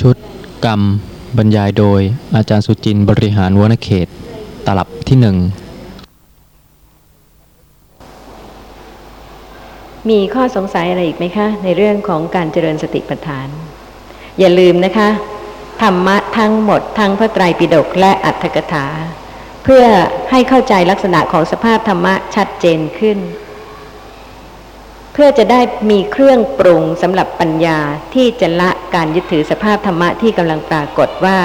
ชุดกรรมบรรยายโดยอาจารย์สุจินต์บริหารวนเขตตลับที่1มีข้อสงสัยอะไรอีกไหมคะในเรื่องของการเจริญสติปัฏฐานอย่าลืมนะคะธรรมะทั้งหมดทั้งพระไตรปิฎกและอรรถกถาเพื่อให้เข้าใจลักษณะของสภาพธรรมะชัดเจนขึ้นเพื่อจะได้มีเครื่องปรุงสำหรับปัญญาที่จะละการยึดถือสภาพธรรมะที่กำลังปรากฏว่า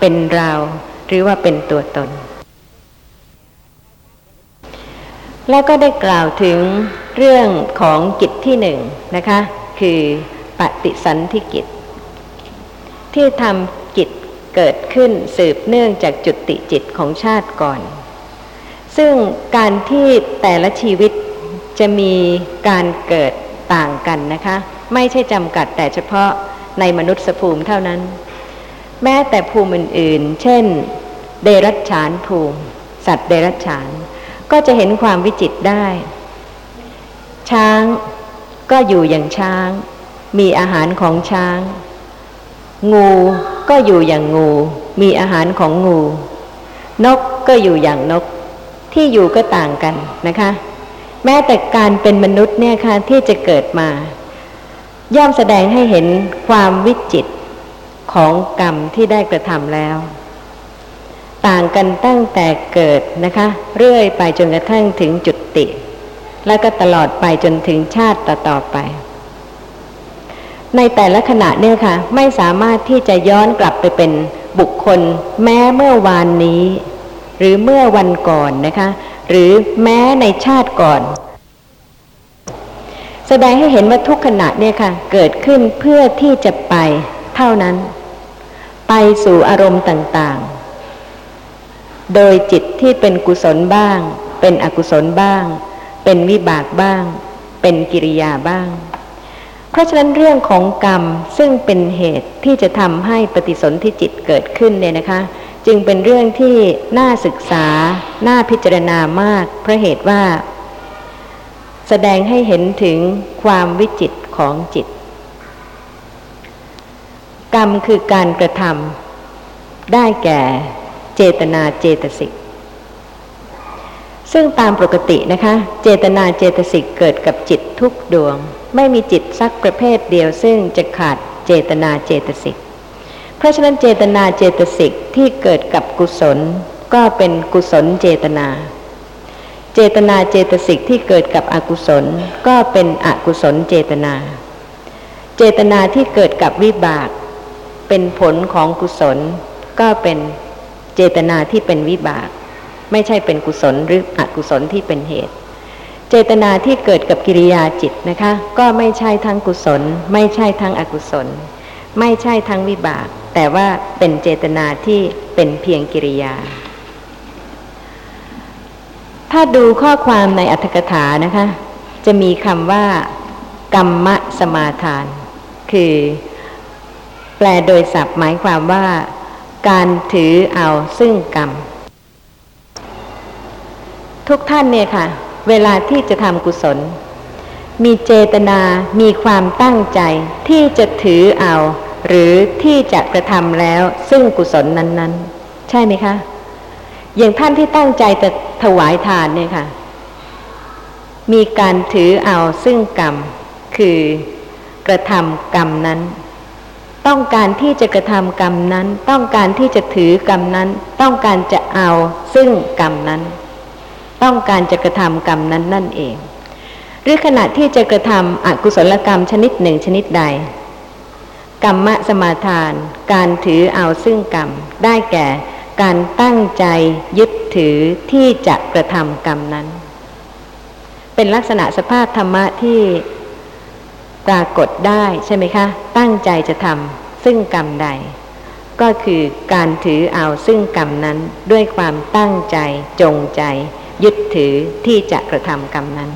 เป็นเราหรือว่าเป็นตัวตนแล้วก็ได้กล่าวถึงเรื่องของกิจที่1นะคะคือปฏิสันธิกิจที่ทำกิจเกิดขึ้นสืบเนื่องจากจุติจิตของชาติก่อนซึ่งการที่แต่ละชีวิตจะมีการเกิดต่างกันนะคะไม่ใช่จำกัดแต่เฉพาะในมนุษยภูมิเท่านั้นแม้แต่ภูมิอื่นๆเช่นเดรัจฉานภูมิสัตว์เดรัจฉานก็จะเห็นความวิจิตรได้ช้างก็อยู่อย่างช้างมีอาหารของช้างงูก็อยู่อย่างงูมีอาหารของงูนกก็อยู่อย่างนกที่อยู่ก็ต่างกันนะคะแม้แต่การเป็นมนุษย์เนี่ยค่ะที่จะเกิดมาย่อมแสดงให้เห็นความวิจิตรของกรรมที่ได้กระทำแล้วต่างกันตั้งแต่เกิดนะคะเรื่อยไปจนกระทั่งถึงจุติแล้วก็ตลอดไปจนถึงชาติต่อๆไปในแต่ละขณะเนี่ยค่ะไม่สามารถที่จะย้อนกลับไปเป็นบุคคลแม้เมื่อวานนี้หรือเมื่อวันก่อนนะคะหรือแม้ในชาติก่อนแสดงให้เห็นว่าทุกขณะเนี่ยค่ะเกิดขึ้นเพื่อที่จะไปเท่านั้นไปสู่อารมณ์ต่างๆโดยจิตที่เป็นกุศลบ้างเป็นอกุศลบ้างเป็นวิบากบ้างเป็นกิริยาบ้างเพราะฉะนั้นเรื่องของกรรมซึ่งเป็นเหตุที่จะทำให้ปฏิสนธิจิตเกิดขึ้นเนี่ยนะคะจึงเป็นเรื่องที่น่าศึกษาน่าพิจารณามากเพราะเหตุว่าแสดงให้เห็นถึงความวิจิตรของจิตกรรมคือการกระทำได้แก่เจตนาเจตสิกซึ่งตามปกตินะคะเจตนาเจตสิกเกิดกับจิตทุกดวงไม่มีจิตสักประเภทเดียวซึ่งจะขาดเจตนาเจตสิกเพราะฉะนั้นเจตนาเจตสิกที่เกิดกับกุศลก็เป็นกุศลเจตนาเจตนาเจตสิกที่เกิดกับอกุศลก็เป็นอกุศลเจตนาเจตนาที่เกิดกับวิบากเป็นผลของกุศลก็เป็นเจตนาที่เป็นวิบากไม่ใช่เป็นกุศลหรืออกุศลที่เป็นเหตุเจตนาที่เกิดกับกิริยาจิตนะคะก็ไม่ใช่ทั้งกุศลไม่ใช่ทั้งอกุศลไม่ใช่ทั้งวิบากแต่ว่าเป็นเจตนาที่เป็นเพียงกิริยาถ้าดูข้อความในอรรถกถานะคะจะมีคำว่ากรรมสมาทานคือแปลโดยศัพท์หมายความว่าการถือเอาซึ่งกรรมทุกท่านเนี่ยค่ะเวลาที่จะทำกุศลมีเจตนามีความตั้งใจที่จะถือเอาหรือที่จะกระทำแล้วซึ่งกุศลนั้นๆใช่ไหมคะอย่างท่านที่ตั้งใจจะถวายทานเนี่ยค่ะมีการถือเอาซึ่งกรรมคือกระทำกรรมนั้นต้องการที่จะกระทำกรรมนั้นต้องการที่จะถือกรรมนั้นต้องการจะเอาซึ่งกรรมนั้นต้องการจะกระทำกรรมนั้นนั่นเองหรือขณะที่จะกระทำอกุศลกรรมชนิดหนึ่งชนิดใดกรรมสมาทานการถือเอาซึ่งกรรมได้แก่การตั้งใจยึดถือที่จะกระทำกรรมนั้นเป็นลักษณะสภาพธรรมะที่ปรากฏได้ใช่ไหมคะตั้งใจจะทำซึ่งกรรมใดก็คือการถือเอาซึ่งกรรมนั้นด้วยความตั้งใจจงใจยึดถือที่จะกระทำกรรมนั้น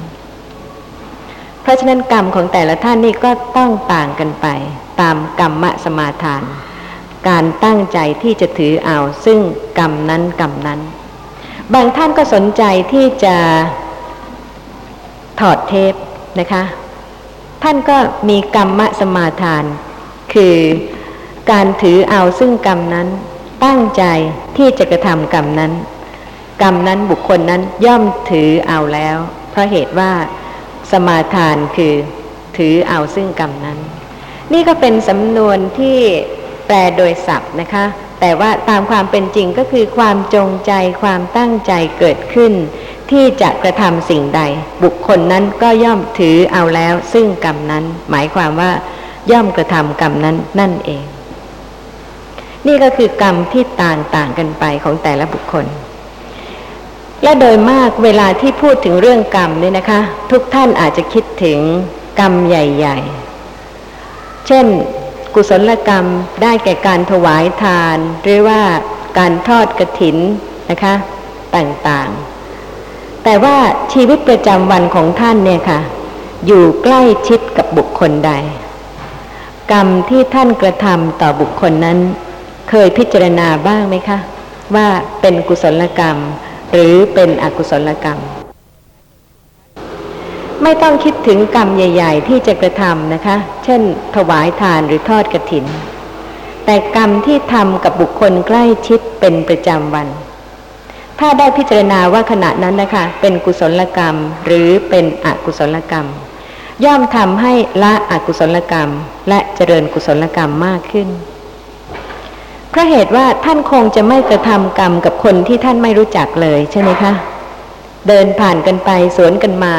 เพราะฉะนั้นกรรมของแต่ละท่านนี่ก็ต้องต่างกันไปตามกรรมสมาทานการตั้งใจที่จะถือเอาซึ่งกรรมนั้นกรรมนั้นบางท่านก็สนใจที่จะถอดเทปนะคะท่านก็มีกรรมสมาทานคือ การถือเอาซึ่งกรรมนั้นตั้งใจที่จะกระทำกรรมนั้นกรรมนั้นบุคคลนั้นย่อมถือเอาแล้วเพราะเหตุว่าสมาทานคือถือเอาซึ่งกรรมนั้นนี่ก็เป็นสำนวนที่แปลโดยศัพท์นะคะแต่ว่าตามความเป็นจริงก็คือความจงใจความตั้งใจเกิดขึ้นที่จะกระทำสิ่งใดบุคคลนั้นก็ย่อมถือเอาแล้วซึ่งกรรมนั้นหมายความว่าย่อมกระทำกรรมนั้นนั่นเองนี่ก็คือกรรมที่ต่างกันไปของแต่ละบุคคลและโดยมากเวลาที่พูดถึงเรื่องกรรมเนี่ยนะคะทุกท่านอาจจะคิดถึงกรรมใหญ่ๆเช่นกุศลกรรมได้แก่การถวายทานหรือว่าการทอดกฐินนะคะต่างๆแต่ว่าชีวิตประจำวันของท่านเนี่ยค่ะอยู่ใกล้ชิดกับบุคคลใดกรรมที่ท่านกระทำต่อบุคคลนั้นเคยพิจารณาบ้างไหมคะว่าเป็นกุศลกรรมหรือเป็นอกุศลกรรมไม่ต้องคิดถึงกรรมใหญ่ๆที่จะกระทำนะคะเช่นถวายทานหรือทอดกฐินแต่กรรมที่ทำกับบุคคลใกล้ชิดเป็นประจำวันถ้าได้พิจารณาว่าขณะนั้นนะคะเป็นกุศลกรรมหรือเป็นอกุศลกรรมย่อมทำให้ละอกุศลกรรมและเจริญกุศลกรรมมากขึ้นเพราะเหตุว่าท่านคงจะไม่กระทำกรรมกับคนที่ท่านไม่รู้จักเลยใช่ไหมคะเดินผ่านกันไปสวนกันมา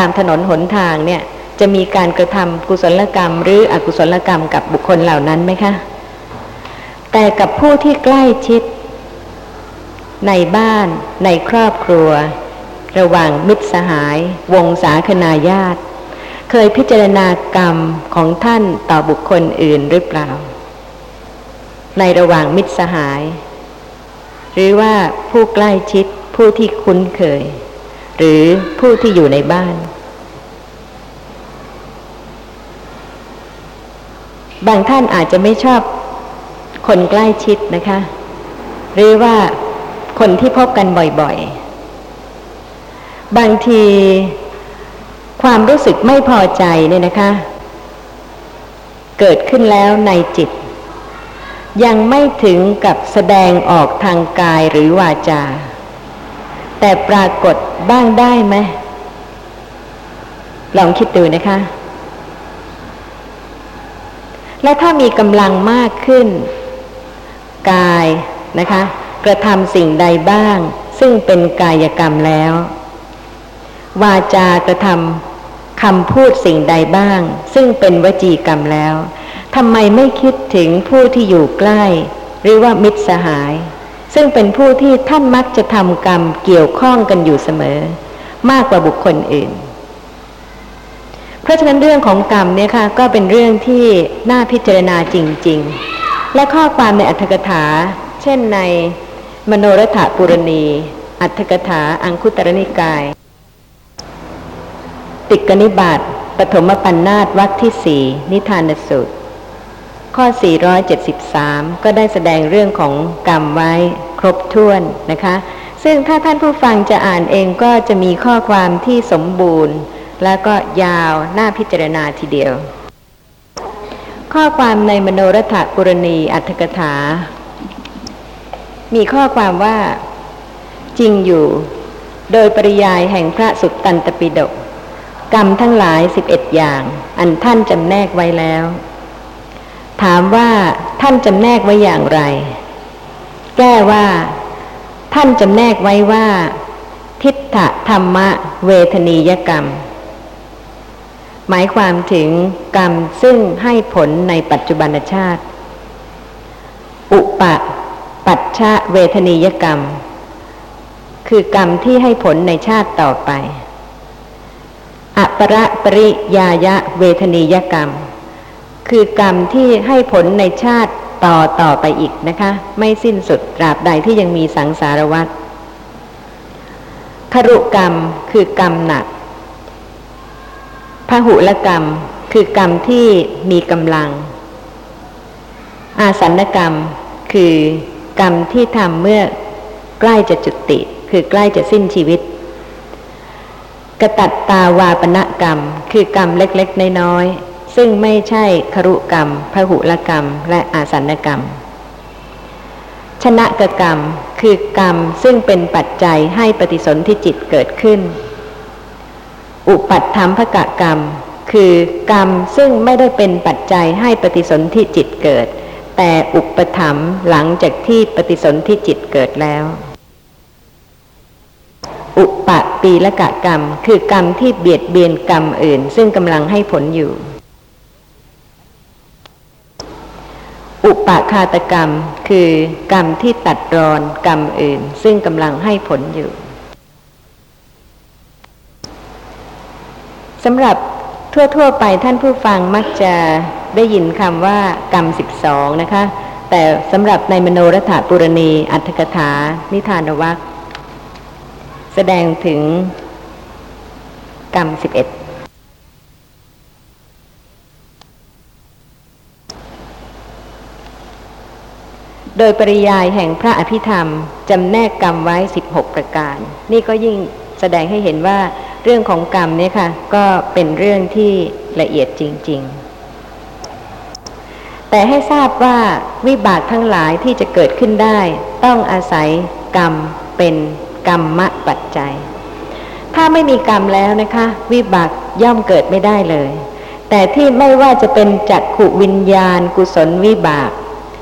ตามถนนหนทางเนี่ยจะมีการกระทำกุศลกรรมหรืออกุศลกรรมกับบุคคลเหล่านั้นไหมคะแต่กับผู้ที่ใกล้ชิดในบ้านในครอบครัวระหว่างมิตรสหายวงศาคณาญาติเคยพิจารณากรรมของท่านต่อบุคคลอื่นหรือเปล่าในระหว่างมิตรสหายหรือว่าผู้ใกล้ชิดผู้ที่คุ้นเคยหรือผู้ที่อยู่ในบ้านบางท่านอาจจะไม่ชอบคนใกล้ชิดนะคะหรือว่าคนที่พบกันบ่อยๆบางทีความรู้สึกไม่พอใจเนี่ยนะคะเกิดขึ้นแล้วในจิตยังไม่ถึงกับแสดงออกทางกายหรือวาจาแต่ปรากฏบ้างได้ไหมลองคิดดูนะคะและถ้ามีกำลังมากขึ้นกายนะคะกระทำสิ่งใดบ้างซึ่งเป็นกายกรรมแล้ววาจากระทำคำพูดสิ่งใดบ้างซึ่งเป็นวจีกรรมแล้วทำไมไม่คิดถึงผู้ที่อยู่ใกล้หรือว่ามิตรสหายซึ่งเป็นผู้ที่ท่านมักจะทำกรรมเกี่ยวข้องกันอยู่เสมอมากกว่าบุคคลอื่นเพราะฉะนั้นเรื่องของกรรมเนี่ยค่ะก็เป็นเรื่องที่น่าพิจารณาจริงๆและข้อความในอรรถกถาเช่นในมโนรถปุรณีอรรถกถาอังคุตรนิกายติกนิบาตปฐมปัณณาสวรรคที่ 4นิทานสูตรข้อ473ก็ได้แสดงเรื่องของกรรมไว้ครบถ้วนนะคะซึ่งถ้าท่านผู้ฟังจะอ่านเองก็จะมีข้อความที่สมบูรณ์และก็ยาวน่าพิจารณาทีเดียวข้อความในมโนรถปุรณีอรรถกถามีข้อความว่าจริงอยู่โดยปริยายแห่งพระสุตตันตปิฎกกรรมทั้งหลาย11อย่างอันท่านจำแนกไว้แล้วถามว่าท่านจำแนกไว้อย่างไรแก้ว่าท่านจำแนกไว้ว่าทิฏฐธรรมะเวทนียกรรมหมายความถึงกรรมซึ่งให้ผลในปัจจุบันชาติอุปปัชชะเวทนียกรรมคือกรรมที่ให้ผลในชาติต่อไปอประปริยายะเวทนียกรรมคือกรรมที่ให้ผลในชาติต่อไปอีกนะคะไม่สิ้นสุดตราบใดที่ยังมีสังสารวัฏครุกรรมคือกรรมหนักพหุลกรรมคือกรรมที่มีกำลังอาสันกรรมคือกรรมที่ทำเมื่อใกล้จะจุติคือใกล้จะสิ้นชีวิตกตัตตาวาปนกรรมคือกรรมเล็กๆน้อยๆ ซึ่งไม่ใช่ครุกรรมพหุลกรรมและอาสันนกรรมชนกกรรมคือกรรมซึ่งเป็นปัจจัยให้ปฏิสนธิจิตเกิดขึ้นอุปัฏฐัมภกกรรมคือกรรมซึ่งไม่ได้เป็นปัจจัยให้ปฏิสนธิจิตเกิดแต่อุปถัมภ์หลังจากที่ปฏิสนธิจิตเกิดแล้วอุปปีละกะกรรมคือกรรมที่เบียดเบียนกรรมอื่นซึ่งกำลังให้ผลอยู่อุปาฆาตกรรมคือกรรมที่ตัดรอนกรรมอื่นซึ่งกำลังให้ผลอยู่สำหรับทั่วๆไปท่านผู้ฟังมักจะได้ยินคำว่ากรรม12นะคะแต่สำหรับในมโนรถปุรณีอรรถกถานิทานวรรคแสดงถึงกรรม11โดยปริยายแห่งพระอภิธรรมจำแนกกรรมไว้16ประการนี่ก็ยิ่งแสดงให้เห็นว่าเรื่องของกรรมเนี่ยค่ะก็เป็นเรื่องที่ละเอียดจริงๆแต่ให้ทราบว่าวิบากทั้งหลายที่จะเกิดขึ้นได้ต้องอาศัยกรรมเป็นกรรมปัจจัยถ้าไม่มีกรรมแล้วนะคะวิบากย่อมเกิดไม่ได้เลยแต่ที่ไม่ว่าจะเป็นจักขุวิญญาณกุศลวิบาก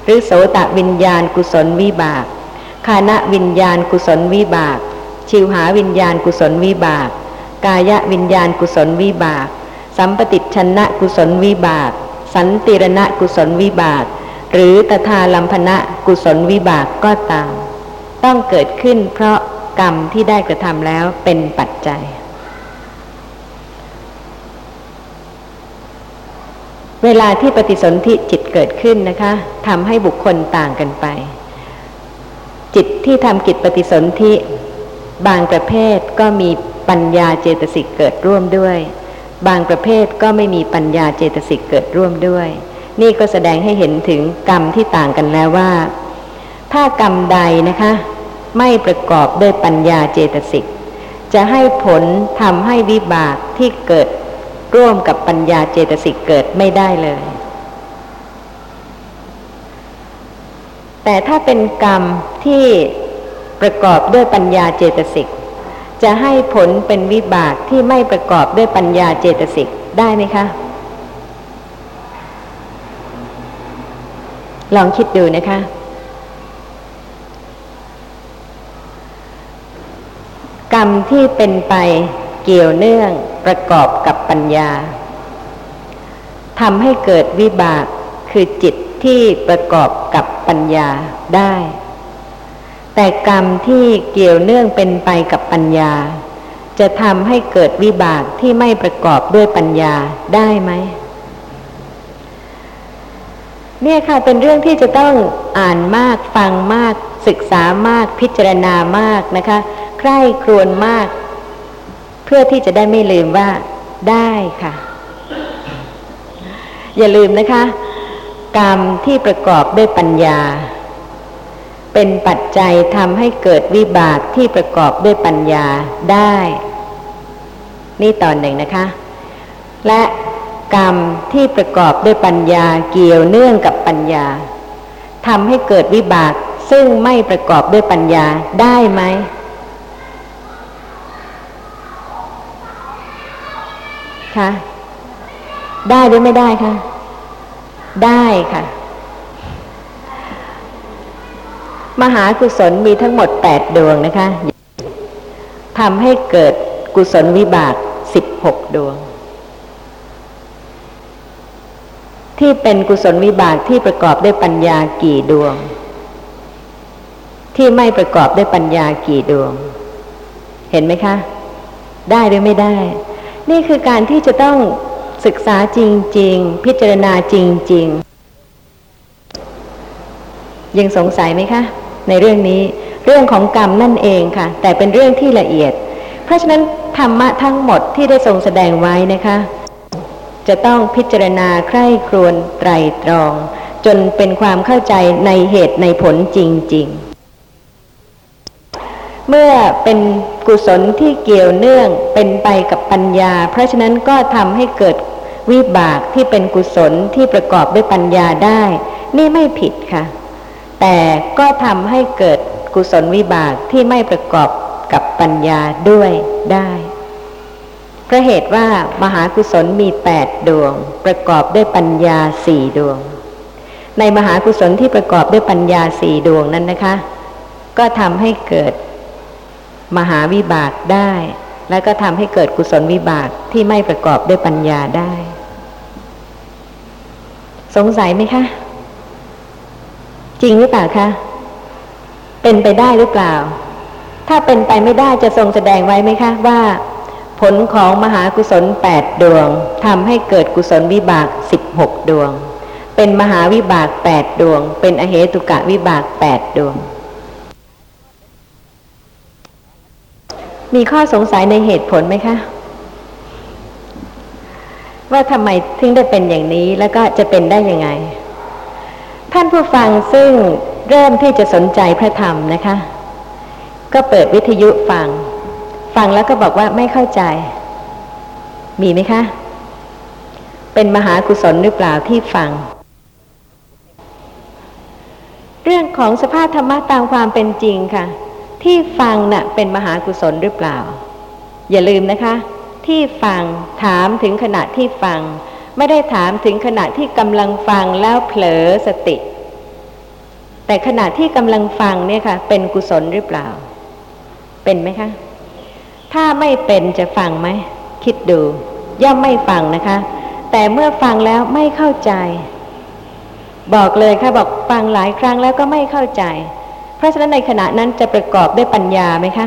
หรือโสตวิญญาณกุศลวิบากฆานะวิญญาณกุศลวิบากชิวหาวิญญาณกุศลวิบากกายวิญญาณกุศลวิบากสัมปติชนะกุศลวิบากสันติรณะกุศลวิบากหรือตถาลัมพนะกุศลวิบากก็ตามต้องเกิดขึ้นเพราะกรรมที่ได้กระทำแล้วเป็นปัจจัยเวลาที่ปฏิสนธิจิตเกิดขึ้นนะคะทำให้บุคคลต่างกันไปจิตที่ทำกิจปฏิสนธิบางประเภทก็มีปัญญาเจตสิกเกิดร่วมด้วยบางประเภทก็ไม่มีปัญญาเจตสิกเกิดร่วมด้วยนี่ก็แสดงให้เห็นถึงกรรมที่ต่างกันแล้วว่าถ้ากรรมใดนะคะไม่ประกอบด้วยปัญญาเจตสิกจะให้ผลทำให้วิบากที่เกิดร่วมกับปัญญาเจตสิกเกิดไม่ได้เลยแต่ถ้าเป็นกรรมที่ประกอบด้วยปัญญาเจตสิกจะให้ผลเป็นวิบากที่ไม่ประกอบด้วยปัญญาเจตสิกได้ไหมคะลองคิดดูนะคะกรรมที่เป็นไปเกี่ยวเนื่องประกอบกับปัญญาทำให้เกิดวิบากคือจิตที่ประกอบกับปัญญาได้แต่กรรมที่เกี่ยวเนื่องเป็นไปกับปัญญาจะทำให้เกิดวิบากที่ไม่ประกอบด้วยปัญญาได้ไหมเนี่ยค่ะเป็นเรื่องที่จะต้องอ่านมากฟังมากศึกษามากพิจารณามากนะคะใคร่ครวญมากเพื่อที่จะได้ไม่ลืมว่าได้ค่ะอย่าลืมนะคะกรรมที่ประกอบด้วยปัญญาเป็นปัจจัยทำให้เกิดวิบากที่ประกอบด้วยปัญญาได้นี่ตอนหนึ่งนะคะและกรรมที่ประกอบด้วยปัญญาเกี่ยวเนื่องกับปัญญาทำให้เกิดวิบากซึ่งไม่ประกอบด้วยปัญญาได้ไหมค่ะได้หรือไม่ได้คะได้ค่ะมหากุศลมีทั้งหมด8ดวงนะคะทำให้เกิดกุศลวิบาก16ดวงที่เป็นกุศลวิบากที่ประกอบด้วยปัญญากี่ดวงที่ไม่ประกอบด้วยปัญญากี่ดวงเห็นไหมคะได้หรือไม่ได้นี่คือการที่จะต้องศึกษาจริงๆพิจารณาจริงๆยังสงสัยไหมคะในเรื่องนี้เรื่องของกรรมนั่นเองค่ะแต่เป็นเรื่องที่ละเอียดเพราะฉะนั้นธรรมะทั้งหมดที่ได้ทรงแสดงไว้นะคะจะต้องพิจารณาใคร่ครวญไตร่ตรองจนเป็นความเข้าใจในเหตุในผลจริงๆเมื่อเป็นกุศลที่เกี่ยวเนื่องเป็นไปกับปัญญาเพราะฉะนั้นก็ทำให้เกิด วิบากที่เป็นกุศลที่ประกอบด้วยปัญญาได้นี่ไม่ผิดค่ะแต่ก็ทำให้เกิดกุศลวิบากที่ไม่ประกอบกับปัญญาด้วยได้เพราะเหตุว่ามหากุศลมี8ดวงประกอบด้วยปัญญา4ดวงในมหากุศลที่ประกอบด้วยปัญญา4ดวงนั้นนะคะก็ทำให้เกิดมหาวิบากได้และก็ทำให้เกิดกุศลวิบากที่ไม่ประกอบด้วยปัญญาได้สงสัยไหมคะจริงหรือเปล่าคะเป็นไปได้หรือเปล่าถ้าเป็นไปไม่ได้จะทรงแสดงไว้ไหมคะว่าผลของมหากุศล8ดวงทำให้เกิดกุศลวิบาก16ดวงเป็นมหาวิบาก8ดวงเป็นอเหตุกะวิบาก8ดวงมีข้อสงสัยในเหตุผลไหมคะว่าทำไมถึงได้เป็นอย่างนี้แล้วก็จะเป็นได้ยังไงท่านผู้ฟังซึ่งเริ่มที่จะสนใจพระธรรมนะคะก็เปิดวิทยุฟังแล้วก็บอกว่าไม่เข้าใจมีไหมคะเป็นมหากุศลหรือเปล่าที่ฟังเรื่องของสภาพธรรมะตามความเป็นจริงค่ะที่ฟังน่ะเป็นมหากุศลหรือเปล่าอย่าลืมนะคะที่ฟังถามถึงขณะที่ฟังไม่ได้ถามถึงขณะที่กำลังฟังแล้วเผลอสติแต่ขณะที่กำลังฟังเนี่ยค่ะเป็นกุศลหรือเปล่าเป็นไหมคะถ้าไม่เป็นจะฟังไหมคิดดูย่อมไม่ฟังนะคะแต่เมื่อฟังแล้วไม่เข้าใจบอกเลยค่ะบอกฟังหลายครั้งแล้วก็ไม่เข้าใจเพราะฉะนั้นในขณะนั้นจะประกอบด้วยปัญญาไหมคะ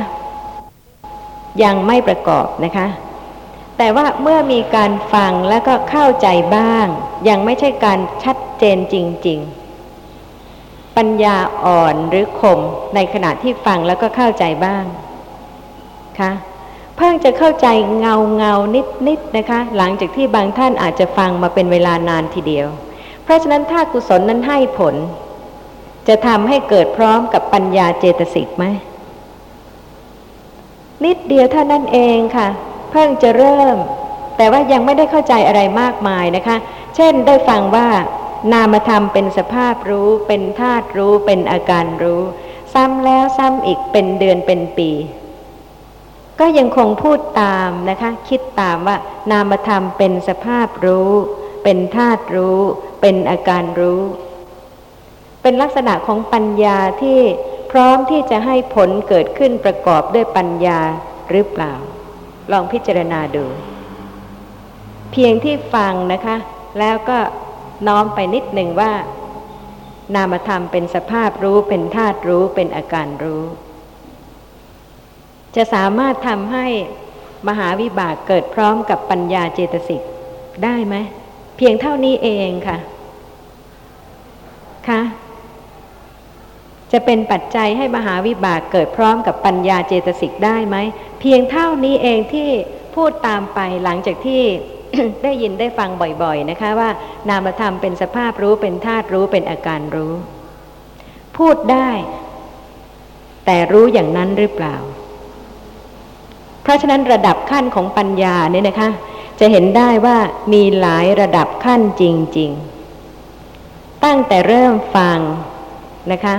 ยังไม่ประกอบนะคะแต่ว่าเมื่อมีการฟังแล้วก็เข้าใจบ้างยังไม่ใช่การชัดเจนจริงๆปัญญาอ่อนหรือคมในขณะที่ฟังแล้วก็เข้าใจบ้างค่ะเพิ่งจะเข้าใจเงานิดนะคะหลังจากที่บางท่านอาจจะฟังมาเป็นเวลานานทีเดียวเพราะฉะนั้นถ้ากุศลนั้นให้ผลจะทำให้เกิดพร้อมกับปัญญาเจตสิกไหมนิดเดียวเท่านั้นเองค่ะเพิ่งจะเริ่มแต่ว่ายังไม่ได้เข้าใจอะไรมากมายนะคะเช่นได้ฟังว่านามธรรมเป็นสภาพรู้เป็นธาตุรู้เป็นอาการรู้ซ้ำแล้วซ้ำอีกเป็นเดือนเป็นปีก็ยังคงพูดตามนะคะคิดตามว่านามธรรมเป็นสภาพรู้เป็นธาตุรู้เป็นอาการรู้เป็นลักษณะของปัญญาที่พร้อมที่จะให้ผลเกิดขึ้นประกอบด้วยปัญญาหรือเปล่าลองพิจารณาดูเพียงที่ฟังนะคะแล้วก็น้อมไปนิดหนึ่งว่านามธรรมเป็นสภาพรู้เป็นธาตุรู้เป็นอาการรู้จะสามารถทำให้มหาวิบากเกิดพร้อมกับปัญญาเจตสิกได้ไหมเพียงเท่านี้เองค่ะค่ะจะเป็นปัจจัยให้มหาวิบากเกิดพร้อมกับปัญญาเจตสิกได้ไหมเพียงเท่านี้เองที่พูดตามไปหลังจากที่ ได้ยินได้ฟังบ่อยๆนะคะว่านามธรรมเป็นสภาพรู้เป็นธาตุรู้เป็นอาการรู้พูดได้แต่รู้อย่างนั้นหรือเปล่าเพราะฉะนั้นระดับขั้นของปัญญาเนี่ยนะคะจะเห็นได้ว่ามีหลายระดับขั้นจริงๆตั้งแต่เริ่มฟังนะคะ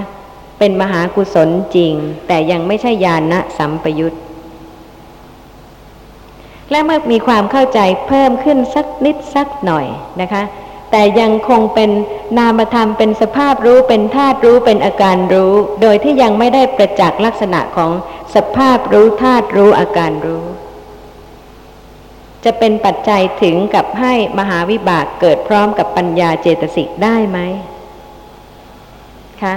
เป็นมหากุศลจริงแต่ยังไม่ใช่ญาณสัมปยุตและเมื่อมีความเข้าใจเพิ่มขึ้นสักนิดสักหน่อยนะคะแต่ยังคงเป็นนามธรรมเป็นสภาพรู้เป็นธาตุรู้เป็นอาการรู้โดยที่ยังไม่ได้ประจักษ์ลักษณะของสภาพรู้ธาตุรู้อาการรู้จะเป็นปัจจัยถึงกับให้มหาวิบากเกิดพร้อมกับปัญญาเจตสิกได้ไหมคะ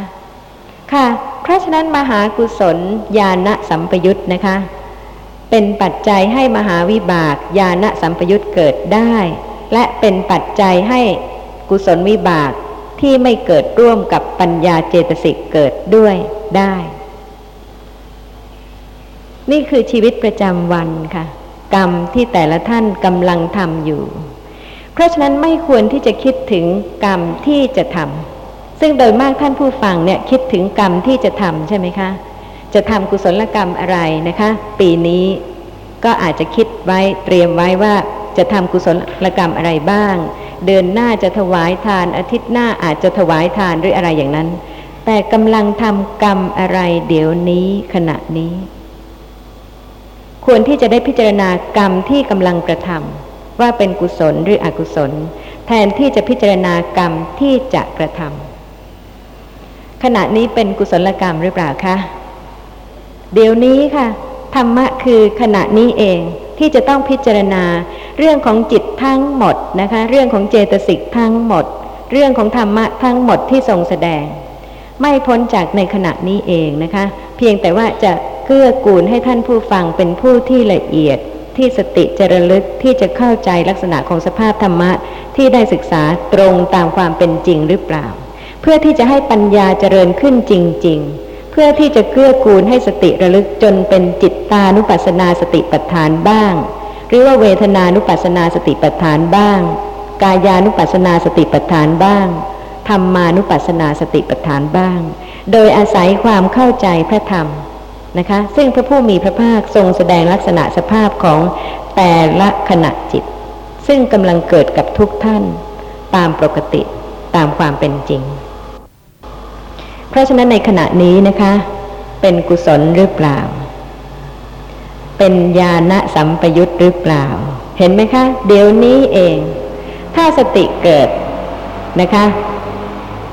ค่ะเพราะฉะนั้นมหากุศลญาณสัมปยุตนะคะเป็นปัจจัยให้มหาวิบากญาณสัมปยุตเกิดได้และเป็นปัจจัยให้กุศลวิบากที่ไม่เกิดร่วมกับปัญญาเจตสิกเกิดด้วยได้นี่คือชีวิตประจำวันค่ะกรรมที่แต่ละท่านกำลังทำอยู่เพราะฉะนั้นไม่ควรที่จะคิดถึงกรรมที่จะทำซึ่งโดยมากท่านผู้ฟังเนี่ยคิดถึงกรรมที่จะทำใช่ไหมคะจะทำกุศลกรรมอะไรนะคะปีนี้ก็อาจจะคิดไว้เตรียมไว้ว่า จะทำกุศลกรรมอะไรบ้างเดือนหน้าจะถวายทานอาทิตย์หน้าอาจจะถวายทานหรืออะไรอย่างนั้นแต่กำลังทำกรรมอะไรเดี๋ยวนี้ขณะนี้ควรที่จะได้พิจารณากรรมที่กำลังกระทำว่าเป็นกุศลหรืออกุศลแทนที่จะพิจารณากรรมที่จะกระทำขณะนี้เป็นกุศลกรรมหรือเปล่าคะเดี๋ยวนี้ค่ะธรรมะคือขณะนี้เองที่จะต้องพิจารณาเรื่องของจิตทั้งหมดนะคะเรื่องของเจตสิกทั้งหมดเรื่องของธรรมะทั้งหมดที่ทรงแสดงไม่พ้นจากในขณะนี้เองนะคะเพียงแต่ว่าจะเกื้อกูลให้ท่านผู้ฟังเป็นผู้ที่ละเอียดที่สติจะระลึกที่จะเข้าใจลักษณะของสภาพธรรมะที่ได้ศึกษาตรงตามความเป็นจริงหรือเปล่าเพื่อที่จะให้ปัญญาเจริญขึ้นจริงๆเพื่อที่จะเกื้อกูลให้สติระลึกจนเป็นจิตตานุปัสสนาสติปัฏฐานบ้างหรือว่าเวทนานุปัสสนาสติปัฏฐานบ้างกายานุปัสสนาสติปัฏฐานบ้างธัมมานุปัสสนาสติปัฏฐานบ้างโดยอาศัยความเข้าใจพระธรรมนะคะซึ่งพระผู้มีพระภาคทรงแสดงลักษณะสภาพของแต่ละขณะจิตซึ่งกำลังเกิดกับทุกท่านตามปกติตามความเป็นจริงเพราะฉะนั้นในขณะนี้นะคะเป็นกุศลหรือเปล่าเป็นญาณสัมปยุตหรือเปล่าเห็นไหมคะเดี๋ยวนี้เองถ้าสติเกิดนะคะ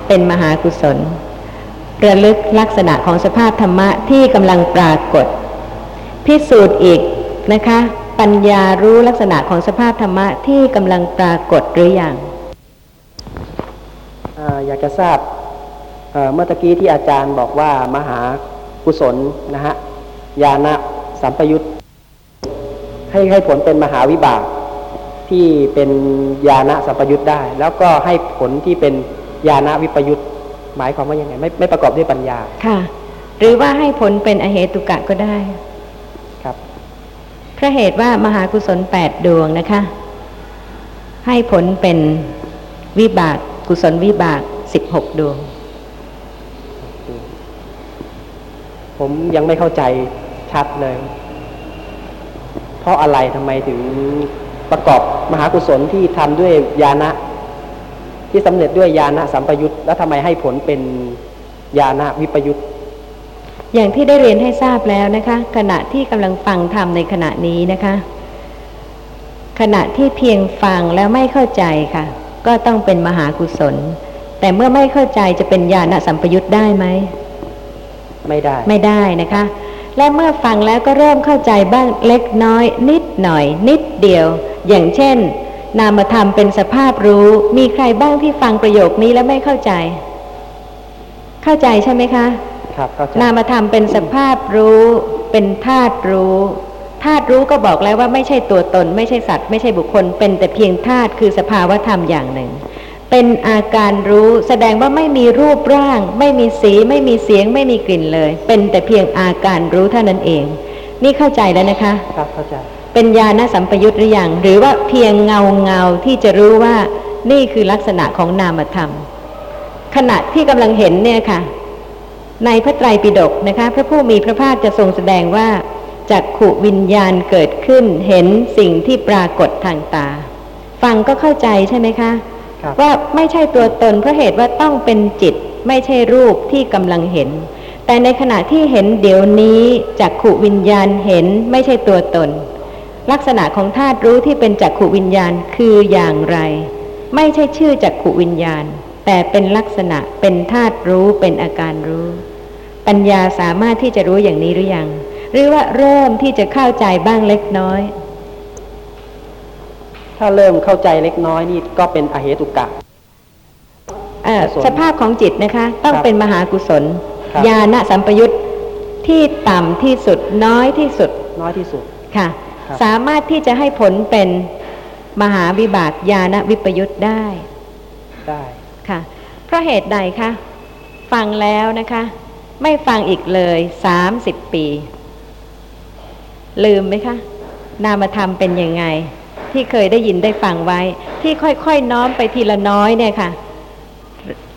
เป็นมหากุศลระลึกลักษณะของสภาพธรรมะที่กำลังปรากฏพิสูจน์อีกนะคะปัญญารู้ลักษณะของสภาพธรรมะที่กำลังปรากฏหรือยังอยากจะทราบเมื่อกี้ที่อาจารย์บอกว่ามหากุศลนะฮะญาณสัมปยุตให้ผลเป็นมหาวิบากที่เป็นญาณสัมปยุตได้แล้วก็ให้ผลที่เป็นญาณวิปยุตหมายความว่ายังไงไม่ประกอบด้วยปัญญาค่ะหรือว่าให้ผลเป็นอเหตุกะก็ได้ครับเพราะเหตุว่ามหากุศล8ดวงนะคะให้ผลเป็นวิบากกุศลวิบาก16ดวงผมยังไม่เข้าใจชัดเลยเพราะอะไรทำไมถึงประกอบมหากุศลที่ทำด้วยญาณะที่สำเร็จด้วยญาณสัมปยุตแล้วทำไมให้ผลเป็นญาณวิปยุตอย่างที่ได้เรียนให้ทราบแล้วนะคะขณะที่กำลังฟังธรรมในขณะนี้นะคะขณะที่เพียงฟังแล้วไม่เข้าใจค่ะก็ต้องเป็นมหากุศลแต่เมื่อไม่เข้าใจจะเป็นญาณสัมปยุตได้ไหมไม่ได้นะคะและเมื่อฟังแล้วก็เริ่มเข้าใจบ้างเล็กน้อยนิดหน่อยนิดเดียวอย่างเช่นนามธรรมเป็นสภาพรู้มีใครบ้างที่ฟังประโยคนี้แล้วไม่เข้าใจใช่ไหมคะครับเข้าใจนามธรรมเป็นสภาพรู้เป็นธาตุรู้ธาตุรู้ก็บอกแล้วว่าไม่ใช่ตัวตนไม่ใช่สัตว์ไม่ใช่บุคคลเป็นแต่เพียงธาตุคือสภาวะธรรมอย่างหนึ่งเป็นอาการรู้แสดงว่าไม่มีรูปร่างไม่มีสีไม่มีเสียงไม่มีกลิ่นเลยเป็นแต่เพียงอาการรู้เท่านั้นเองนี่เข้าใจแล้วนะคะครับเข้าใจเป็นญาณสัมปยุตหรือยังหรือว่าเพียงเงาที่จะรู้ว่านี่คือลักษณะของนามธรรมขณะที่กำลังเห็นเนี่ยค่ะในพระไตรปิฎกนะคะพระผู้มีพระภาคจะทรงแสดงว่าจักขุวิญญาณเกิดขึ้นเห็นสิ่งที่ปรากฏทางตาฟังก็เข้าใจใช่ไหมคะว่าไม่ใช่ตัวตนเพราะเหตุว่าต้องเป็นจิตไม่ใช่รูปที่กำลังเห็นแต่ในขณะที่เห็นเดี๋ยวนี้จักขุวิญญาณเห็นไม่ใช่ตัวตนลักษณะของธาตุรู้ที่เป็นจักขุวิญญาณคืออย่างไรไม่ใช่ชื่อจักขุวิญญาณแต่เป็นลักษณะเป็นธาตุรู้เป็นอาการรู้ปัญญาสามารถที่จะรู้อย่างนี้หรือยังหรือว่าเริ่มที่จะเข้าใจบ้างเล็กน้อยถ้าเริ่มเข้าใจเล็กน้อยนี่ก็เป็นอเหตุกะสภาพของจิตนะคะต้องเป็นมหากุศลญาณสัมปยุตที่ต่ำที่สุดน้อยที่สุดค่ะสามารถที่จะให้ผลเป็นมหาวิบากญาณวิปยุตได้ค่ะเพราะเหตุใดคะฟังแล้วนะคะไม่ฟังอีกเลย30ปีลืมไหมคะนามธรรมเป็นยังไงที่เคยได้ยินได้ฟังไว้ที่ค่อยๆน้อมไปทีละน้อยเนี่ยค่ะ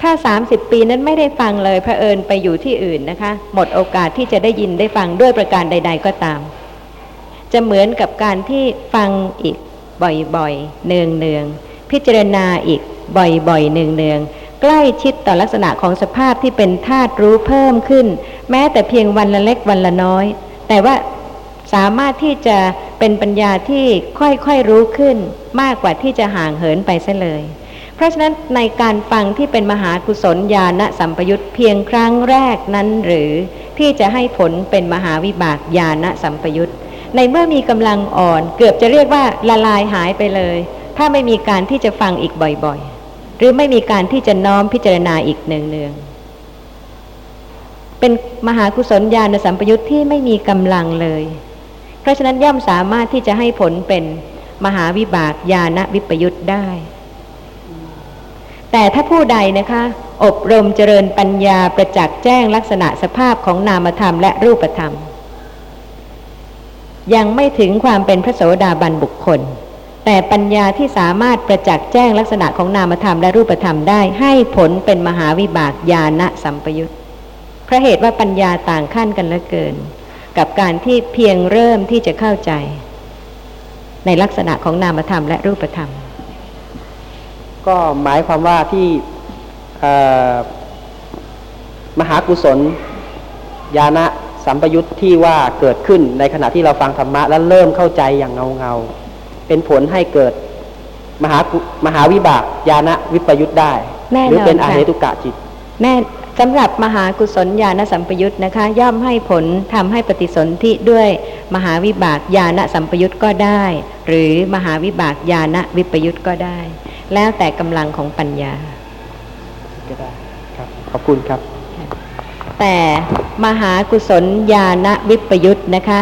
ถ้า30ปีนั้นไม่ได้ฟังเลยเผอิญไปอยู่ที่อื่นนะคะหมดโอกาสที่จะได้ยินได้ฟังด้วยประการใดๆก็ตามจะเหมือนกับการที่ฟังอีก บ่อยๆเนืองๆพิจารณาอีกบ่อยๆเนืองๆใกล้ชิดต่อลักษณะของสภาพที่เป็นธาตุรู้เพิ่มขึ้นแม้แต่เพียงวันละเล็กวันละน้อยแต่ว่าสามารถที่จะเป็นปัญญาที่ค่อยๆรู้ขึ้นมากกว่าที่จะห่างเหินไปซะเลยเพราะฉะนั้นในการฟังที่เป็นมหากุศลญาณสัมปยุตเพียงครั้งแรกนั้นหรือที่จะให้ผลเป็นมหาวิบากญาณสัมปยุตในเมื่อมีกำลังอ่อนเกือบจะเรียกว่าละลายหายไปเลยถ้าไม่มีการที่จะฟังอีกบ่อยๆหรือไม่มีการที่จะน้อมพิจารณาอีกเนืองๆเป็นมหากุศลญาณสัมปยุตที่ไม่มีกำลังเลยเพราะฉะนั้นย่อมสามารถที่จะให้ผลเป็นมหาวิบากญาณวิปยุตได้แต่ถ้าผู้ใดนะคะอบรมเจริญปัญญาประจักษ์แจ้งลักษณะสภาพของนามธรรมและรูปธรรมยังไม่ถึงความเป็นพระโสดาบันบุคคลแต่ปัญญาที่สามารถประจักษ์แจ้งลักษณะของนามธรรมและรูปธรรมได้ให้ผลเป็นมหาวิบากญาณสัมปยุตเพราะเหตุว่าปัญญาต่างขั้นกันเหลือเกินกับการที่เพียงเริ่มที่จะเข้าใจในลักษณะของนามธรรมและรูปธรรมก็หมายความว่าที่มหากุศลญาณสัมปยุตที่ว่าเกิดขึ้นในขณะที่เราฟังธรรมะแล้วเริ่มเข้าใจอย่างเงาๆเป็นผลให้เกิดมหาวิบากญาณวิปยุตได้หรือเป็นอเหตุกะจิตแน่สำหรับมหากุศลญาณสัมปยุตนะคะย่อมให้ผลทำให้ปฏิสนธิด้วยมหาวิบากญาณสัมปยุตก็ได้หรือมหาวิบากญาณวิปยุตก็ได้แล้วแต่กำลังของปัญญาก็ได้ครับขอบคุณครับแต่มหากุศลญาณวิปยุตนะคะ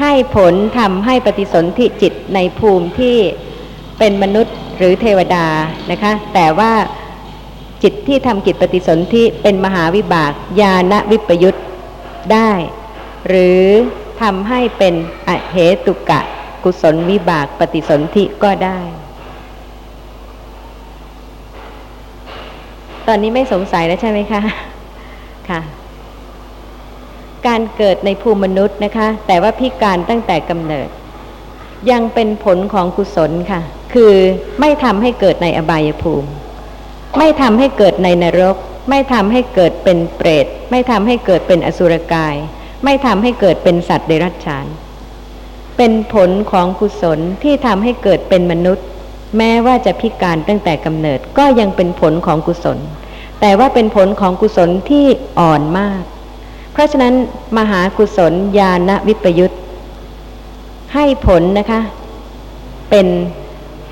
ให้ผลทำให้ปฏิสนธิจิตในภูมิที่เป็นมนุษย์หรือเทวดานะคะแต่ว่าจิตที่ทำกิจปฏิสนธิเป็นมหาวิบากญาณวิปยุตได้หรือทำให้เป็นอเหตุกะกุศลวิบากปฏิสนธิก็ได้ตอนนี้ไม่สงสัยแล้วใช่ไหมคะค่ะการเกิดในภูมิมนุษย์นะคะแต่ว่าพิการตั้งแต่กำเนิดยังเป็นผลของกุศลค่ะคือไม่ทำให้เกิดในอบายภูมิไม่ทำให้เกิดในนรกไม่ทำให้เกิดเป็นเปรตไม่ทำให้เกิดเป็นอสุรกายไม่ทำให้เกิดเป็นสัตว์เดรัจฉานเป็นผลของกุศลที่ทำให้เกิดเป็นมนุษย์แม้ว่าจะพิการตั้งแต่กำเนิดก็ยังเป็นผลของกุศลแต่ว่าเป็นผลของกุศลที่อ่อนมากเพราะฉะนั้นมหากุศลญาณวิปยุตให้ผลนะคะเป็น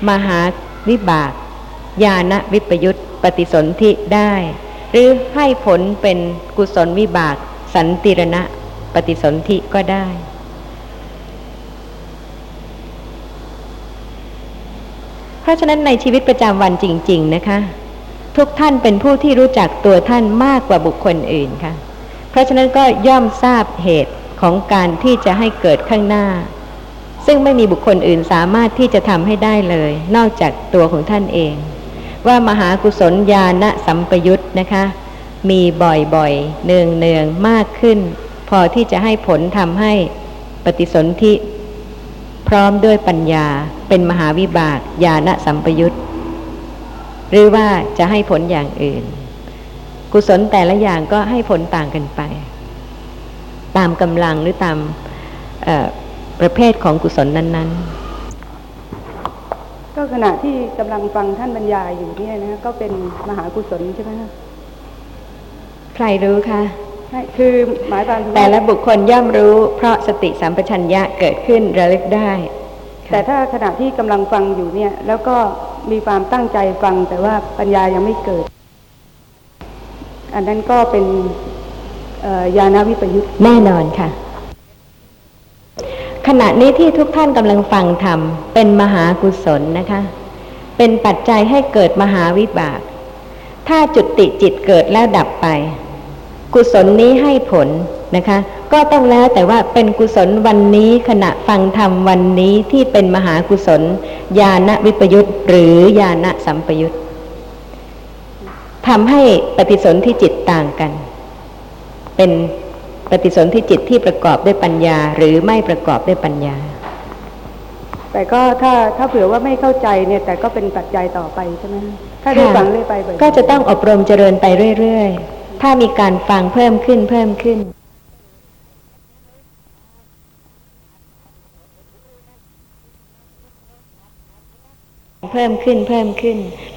มหาวิบากญาณวิปยุตปฏิสนธิได้หรือให้ผลเป็นกุศลวิบากสันติรณะปฏิสนธิก็ได้เพราะฉะนั้นในชีวิตประจำวันจริงๆนะคะทุกท่านเป็นผู้ที่รู้จักตัวท่านมากกว่าบุคคลอื่นค่ะเพราะฉะนั้นก็ย่อมทราบเหตุของการที่จะให้เกิดข้างหน้าซึ่งไม่มีบุคคลอื่นสามารถที่จะทำให้ได้เลยนอกจากตัวของท่านเองว่ามหากุศลญาณสัมปยุตนะคะมีบ่อยๆเนืองๆมากขึ้นพอที่จะให้ผลทำให้ปฏิสนธิพร้อมด้วยปัญญาเป็นมหาวิบากญาณสัมปยุตหรือว่าจะให้ผลอย่างอื่นกุศลแต่ละอย่างก็ให้ผลต่างกันไปตามกำลังหรือตามประเภทของกุศลนั้นๆก็ขณะที่กำลังฟังท่านบรรยายอยู่เนี่ยนะก็เป็นมหากุศลใช่ไหมคะใครรู้คะคือหมายความแต่ละบุคคลย่อมรู้เพราะสติสัมปชัญญะเกิดขึ้นระลึกได้แต่ถ้าขณะที่กำลังฟังอยู่เนี่ยแล้วก็มีความตั้งใจฟังแต่ว่าปัญญายังไม่เกิดอันนั้นก็เป็นญาณวิปยุตแน่นอนค่ะขณะนี้ที่ทุกท่านกำลังฟังธรรมเป็นมหากุศลนะคะเป็นปัจจัยให้เกิดมหาวิบากถ้าจุติจิตเกิดแล้วดับไปกุศลนี้ให้ผลนะคะก็ต้องแล้วแต่ว่าเป็นกุศลวันนี้ขณะฟังธรรมวันนี้ที่เป็นมหากุศลญาณวิปยุตหรือญาณสัมปยุตทำให้ปฏิสนธิจิตต่างกันเป็นปฏิสนธิจิตที่ประกอบด้วยปัญญาหรือไม่ประกอบด้วยปัญญา แต่ก็ถ้าเผื่อว่าไม่เข้าใจเนี่ยแต่ก็เป็นปัจจัยต่อไปใช่ไหมถ้าได้ฟังเรื่อยไปก็จะต้องอบรมเจริญไปเรื่อยๆถ้ามีการฟังเพิ่มขึ้นเพิ่มขึ้น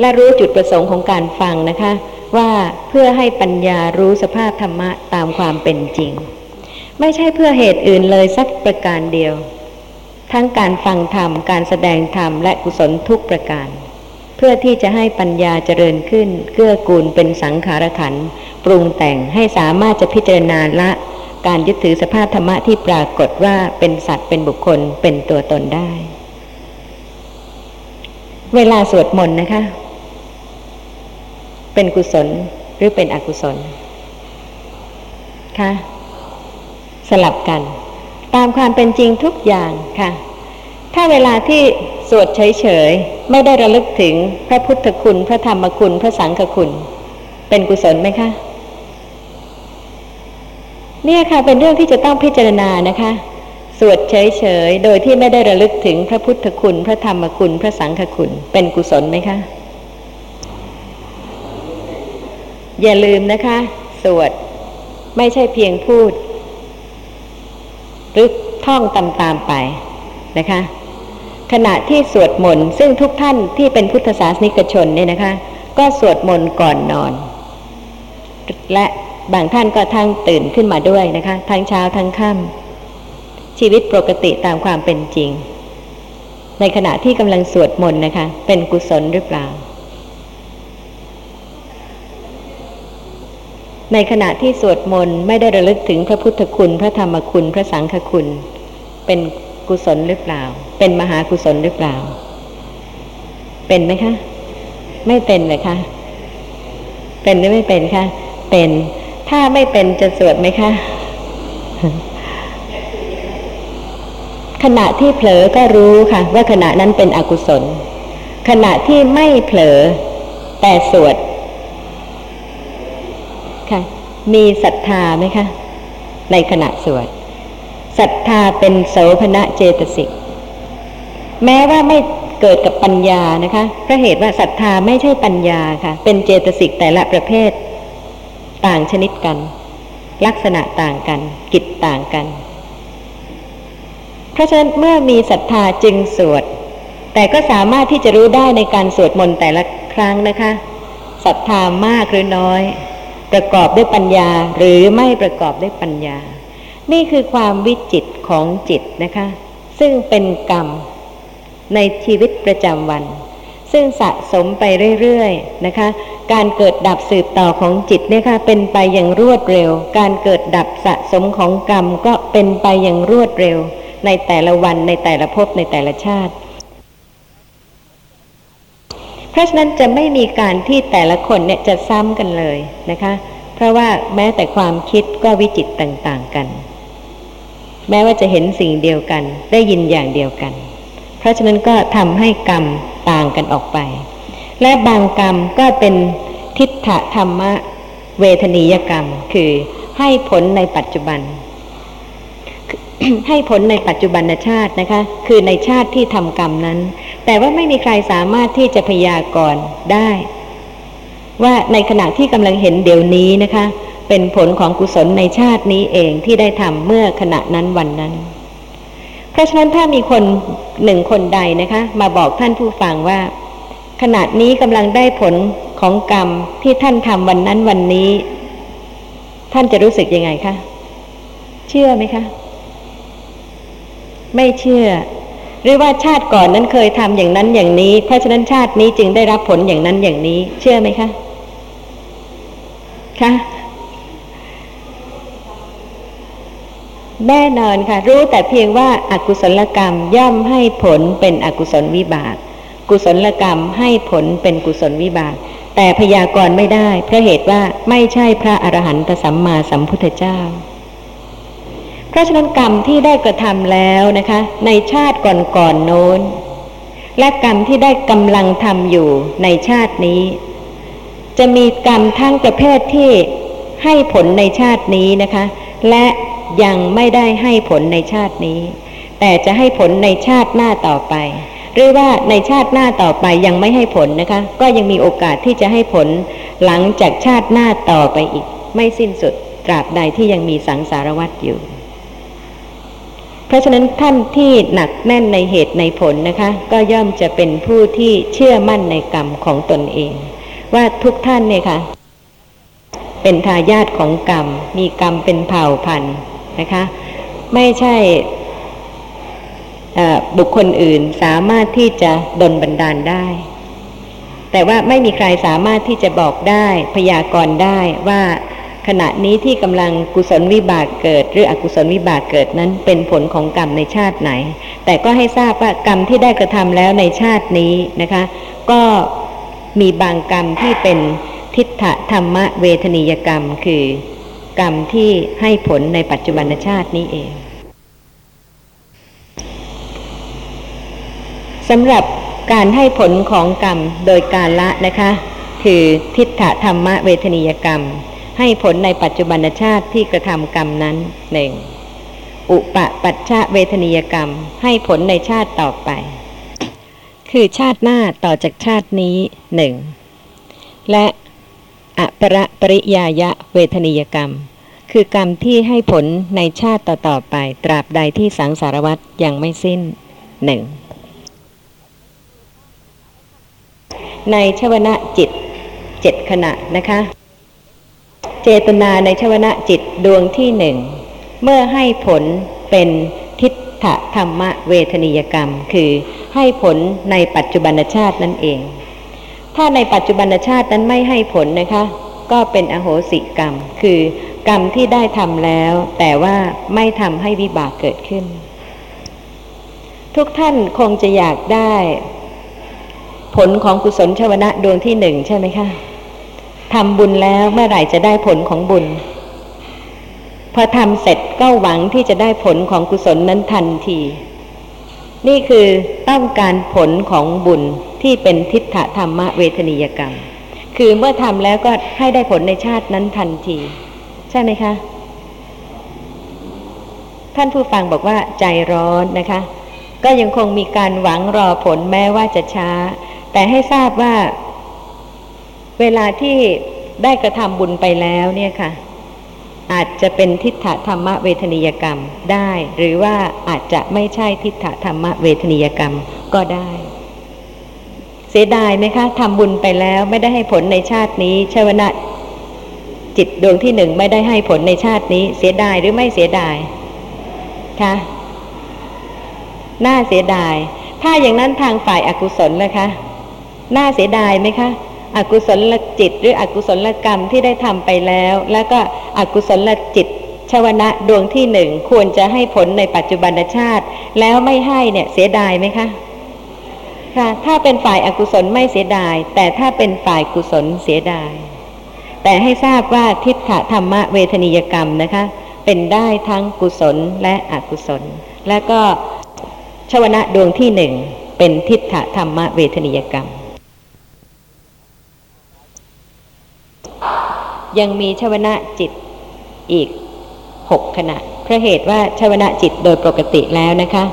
และรู้จุดประสงค์ของการฟังนะคะว่าเพื่อให้ปัญญารู้สภาพธรรมะตามความเป็นจริงไม่ใช่เพื่อเหตุอื่นเลยสักประการเดียวทั้งการฟังธรรมการแสดงธรรมและกุศลทุกประการเพื่อที่จะให้ปัญญาเจริญขึ้นเกื้อกูลเป็นสังขารขันธ์ปรุงแต่งให้สามารถจะพิจารณาละการยึดถือสภาพธรรมะที่ปรากฏว่าเป็นสัตว์เป็นบุคคลเป็นตัวตนได้เวลาสวดมนต์นะคะเป็นกุศลหรือเป็นอกุศลค่ะสลับกันตามความเป็นจริงทุกอย่างค่ะถ้าเวลาที่สวดเฉยๆไม่ได้ระลึกถึงพระพุทธคุณพระธรรมคุณพระสังฆคุณเป็นกุศลไหมคะเนี่ยค่ะเป็นเรื่องที่จะต้องพิจารณานะคะสวดเฉยๆโดยที่ไม่ได้ระลึกถึงพระพุทธคุณพระธรรมคุณพระสังฆคุณเป็นกุศลไหมคะอย่าลืมนะคะสวดไม่ใช่เพียงพูดหรือท่องตามไปนะคะขณะที่สวดมนต์ซึ่งทุกท่านที่เป็นพุทธศาสนิกชนเนี่ยนะคะก็สวดมนต์ก่อนนอนและบางท่านก็ทั้งตื่นขึ้นมาด้วยนะคะทั้งเช้าทั้งค่ำชีวิตปกติตามความเป็นจริงในขณะที่กำลังสวดมนต์นะคะเป็นกุศลหรือเปล่าในขณะที่สวดมนต์ไม่ได้ระลึกถึงพระพุทธคุณพระธรรมคุณพระสังฆคุณเป็นกุศลหรือเปล่าเป็นมหากุศลหรือเปล่าเป็นไหมคะไม่เป็นเลยค่ะเป็นหรือไม่เป็นคะเป็นถ้าไม่เป็นจะสวดไหมคะขณะที่เผลอก็รู้ค่ะว่าขณะนั้นเป็นอกุศลขณะที่ไม่เผลอแต่สวดค่ะมีศรัทธาไหมคะในขณะสวดศรัทธาเป็นโสภณเจตสิกแม้ว่าไม่เกิดกับปัญญานะคะเพราะเหตุว่าศรัทธาไม่ใช่ปัญญาค่ะเป็นเจตสิกแต่ละประเภทต่างชนิดกันลักษณะต่างกันกิจต่างกันเพราะฉะนั้นเมื่อมีศรัทธาจึงสวดแต่ก็สามารถที่จะรู้ได้ในการสวดมนต์แต่ละครั้งนะคะศรัทธามากหรือน้อยประกอบด้วยปัญญาหรือไม่ประกอบด้วยปัญญานี่คือความวิจิตรของจิตนะคะซึ่งเป็นกรรมในชีวิตประจำวันซึ่งสะสมไปเรื่อยๆนะคะการเกิดดับสืบต่อของจิตเนี่ยค่ะเป็นไปอย่างรวดเร็วการเกิดดับสะสมของกรรมก็เป็นไปอย่างรวดเร็วในแต่ละวันในแต่ละภพในแต่ละชาติเพราะฉะนั้นจะไม่มีการที่แต่ละคนเนี่ยจะซ้ำกันเลยนะคะเพราะว่าแม้แต่ความคิดก็วิจิตต่างๆกันแม้ว่าจะเห็นสิ่งเดียวกันได้ยินอย่างเดียวกันเพราะฉะนั้นก็ทำให้กรรมต่างกันออกไปและบางกรรมก็เป็นทิฏฐธรรมะเวทนียกรรมคือให้ผลในปัจจุบันให้ผลในปัจจุบันชาตินะคะคือในชาติที่ทำกรรมนั้นแต่ว่าไม่มีใครสามารถที่จะพยากรณ์ได้ว่าในขณะที่กำลังเห็นเดี๋ยวนี้นะคะเป็นผลของกุศลในชาตินี้เองที่ได้ทำเมื่อขณะนั้นวันนั้นเพราะฉะนั้นถ้ามีคนหนึ่งคนใดนะคะมาบอกท่านผู้ฟังว่าขณะนี้กำลังได้ผลของกรรมที่ท่านทำวันนั้นวันนี้ท่านจะรู้สึกยังไงคะเชื่อไหมคะไม่เชื่อหรือว่าชาติก่อนนั้นเคยทำอย่างนั้นอย่างนี้เพราะฉะนั้นชาตินี้จึงได้รับผลอย่างนั้นอย่างนี้เชื่อไหมคะคะแน่นอนค่ะรู้แต่เพียงว่าอกุศลกรรมย่อมให้ผลเป็นอกุศลวิบากกุศลกรรมให้ผลเป็นกุศลวิบากแต่พยากรณ์ไม่ได้เพราะเหตุว่าไม่ใช่พระอรหันตสัมมาสัมพุทธเจ้าเพราะฉะนั้นกรรมที่ได้กระทำแล้วนะคะในชาติก่อนๆโน้นและกรรมที่ได้กำลังทำอยู่ในชาตินี้จะมีกรรมทั้งประเภทที่ให้ผลในชาตินี้นะคะและยังไม่ได้ให้ผลในชาตินี้ แต่จะให้ผลในชาติหน้าต่อไปหรือว่าในชาติหน้าต่อไปยังไม่ให้ผลนะคะก็ยังมีโอกาสที่จะให้ผลหลังจากชาติหน้าต่อไปอีกไม่สิ้นสุดตราบใดที่ยังมีสังสารวัฏอยู่เพราะฉะนั้นท่านที่หนักแน่นในเหตุในผลนะคะก็ย่อมจะเป็นผู้ที่เชื่อมั่นในกรรมของตนเองว่าทุกท่านเนี่ยค่ะเป็นทายาทของกรรมมีกรรมเป็นเผ่าพันธุ์นะคะไม่ใช่บุคคลอื่นสามารถที่จะดลบันดาลได้แต่ว่าไม่มีใครสามารถที่จะบอกได้พยากรณ์ได้ว่าขณะนี้ที่กำลังกุศลวิบากเกิดหรืออกุศลวิบากเกิดนั้นเป็นผลของกรรมในชาติไหนแต่ก็ให้ทราบว่ากรรมที่ได้กระทำแล้วในชาตินี้นะคะก็มีบางกรรมที่เป็นทิฏฐธรรมเวทนียกรรมคือกรรมที่ให้ผลในปัจจุบันชาตินี้เองสำหรับการให้ผลของกรรมโดยกาละนะคะคือทิฏฐธรรมเวทนียกรรมให้ผลในปัจจุบันชาติที่กระทำกรรมนั้นหนึ่งอุปปัชชะเวทนียกรรมให้ผลในชาติต่อไปคือชาติหน้าต่อจากชาตินี้หนึ่งและอปรปริยายะเวทนียกรรมคือกรรมที่ให้ผลในชาติต่อๆไปตราบใดที่สังสารวัฏยังไม่สิ้นหนึ่งในชวนะจิตเจ็ดขณะนะคะเจตนาในชวนะจิตดวงที่หนึ่งเมื่อให้ผลเป็นทิฏฐธรรมเวทนียกรรมคือให้ผลในปัจจุบันชาตินั่นเองถ้าในปัจจุบันชาตินั้นไม่ให้ผลนะคะก็เป็นอโหสิกรรมคือกรรมที่ได้ทำแล้วแต่ว่าไม่ทำให้วิบากเกิดขึ้นทุกท่านคงจะอยากได้ผลของกุศลชวนะดวงที่หนึ่งใช่ไหมคะทำบุญแล้วเมื่อไหร่จะได้ผลของบุญพอทำเสร็จก็หวังที่จะได้ผลของกุศลนั้นทันทีนี่คือต้องการผลของบุญที่เป็นทิฏฐธรรมเวทนียกรรมคือเมื่อทำแล้วก็ให้ได้ผลในชาตินั้นทันทีใช่ไหมคะท่านผู้ฟังบอกว่าใจร้อนนะคะก็ยังคงมีการหวังรอผลแม้ว่าจะช้าแต่ให้ทราบว่าเวลาที่ได้กระทำบุญไปแล้วเนี่ยค่ะอาจจะเป็นทิฏฐธรรมเวทนียกรรมได้หรือว่าอาจจะไม่ใช่ทิฏฐธรรมเวทนียกรรมก็ได้เสียดายไหมคะทำบุญไปแล้วไม่ได้ให้ผลในชาตินี้ชวนะจิตดวงที่หนึ่งไม่ได้ให้ผลในชาตินี้เสียดายหรือไม่เสียดายคะน่าเสียดายถ้าอย่างนั้นทางฝ่ายอกุศลนะคะน่าเสียดายไหมคะอกุศลจิตหรืออกุศลกรรมที่ได้ทำไปแล้วแล้วก็อกุศลจิตชวนะดวงที่หนึ่งควรจะให้ผลในปัจจุบันชาติแล้วไม่ให้เนี่ยเสียดายไหมคะค่ะถ้าเป็นฝ่ายอกุศลไม่เสียดายแต่ถ้าเป็นฝ่ายกุศลเสียดายแต่ให้ทราบว่าทิฏฐธรรมเวทนียกรรมนะคะเป็นได้ทั้งกุศลและอกุศลและก็ชวนะดวงที่หนึ่งเป็นทิฏฐธรรมเวทนียกรรมยังมีชวนะจิตอีก6ขณะเพราะเหตุว่าชวนะจิตโดยปกติแล้วนะคะ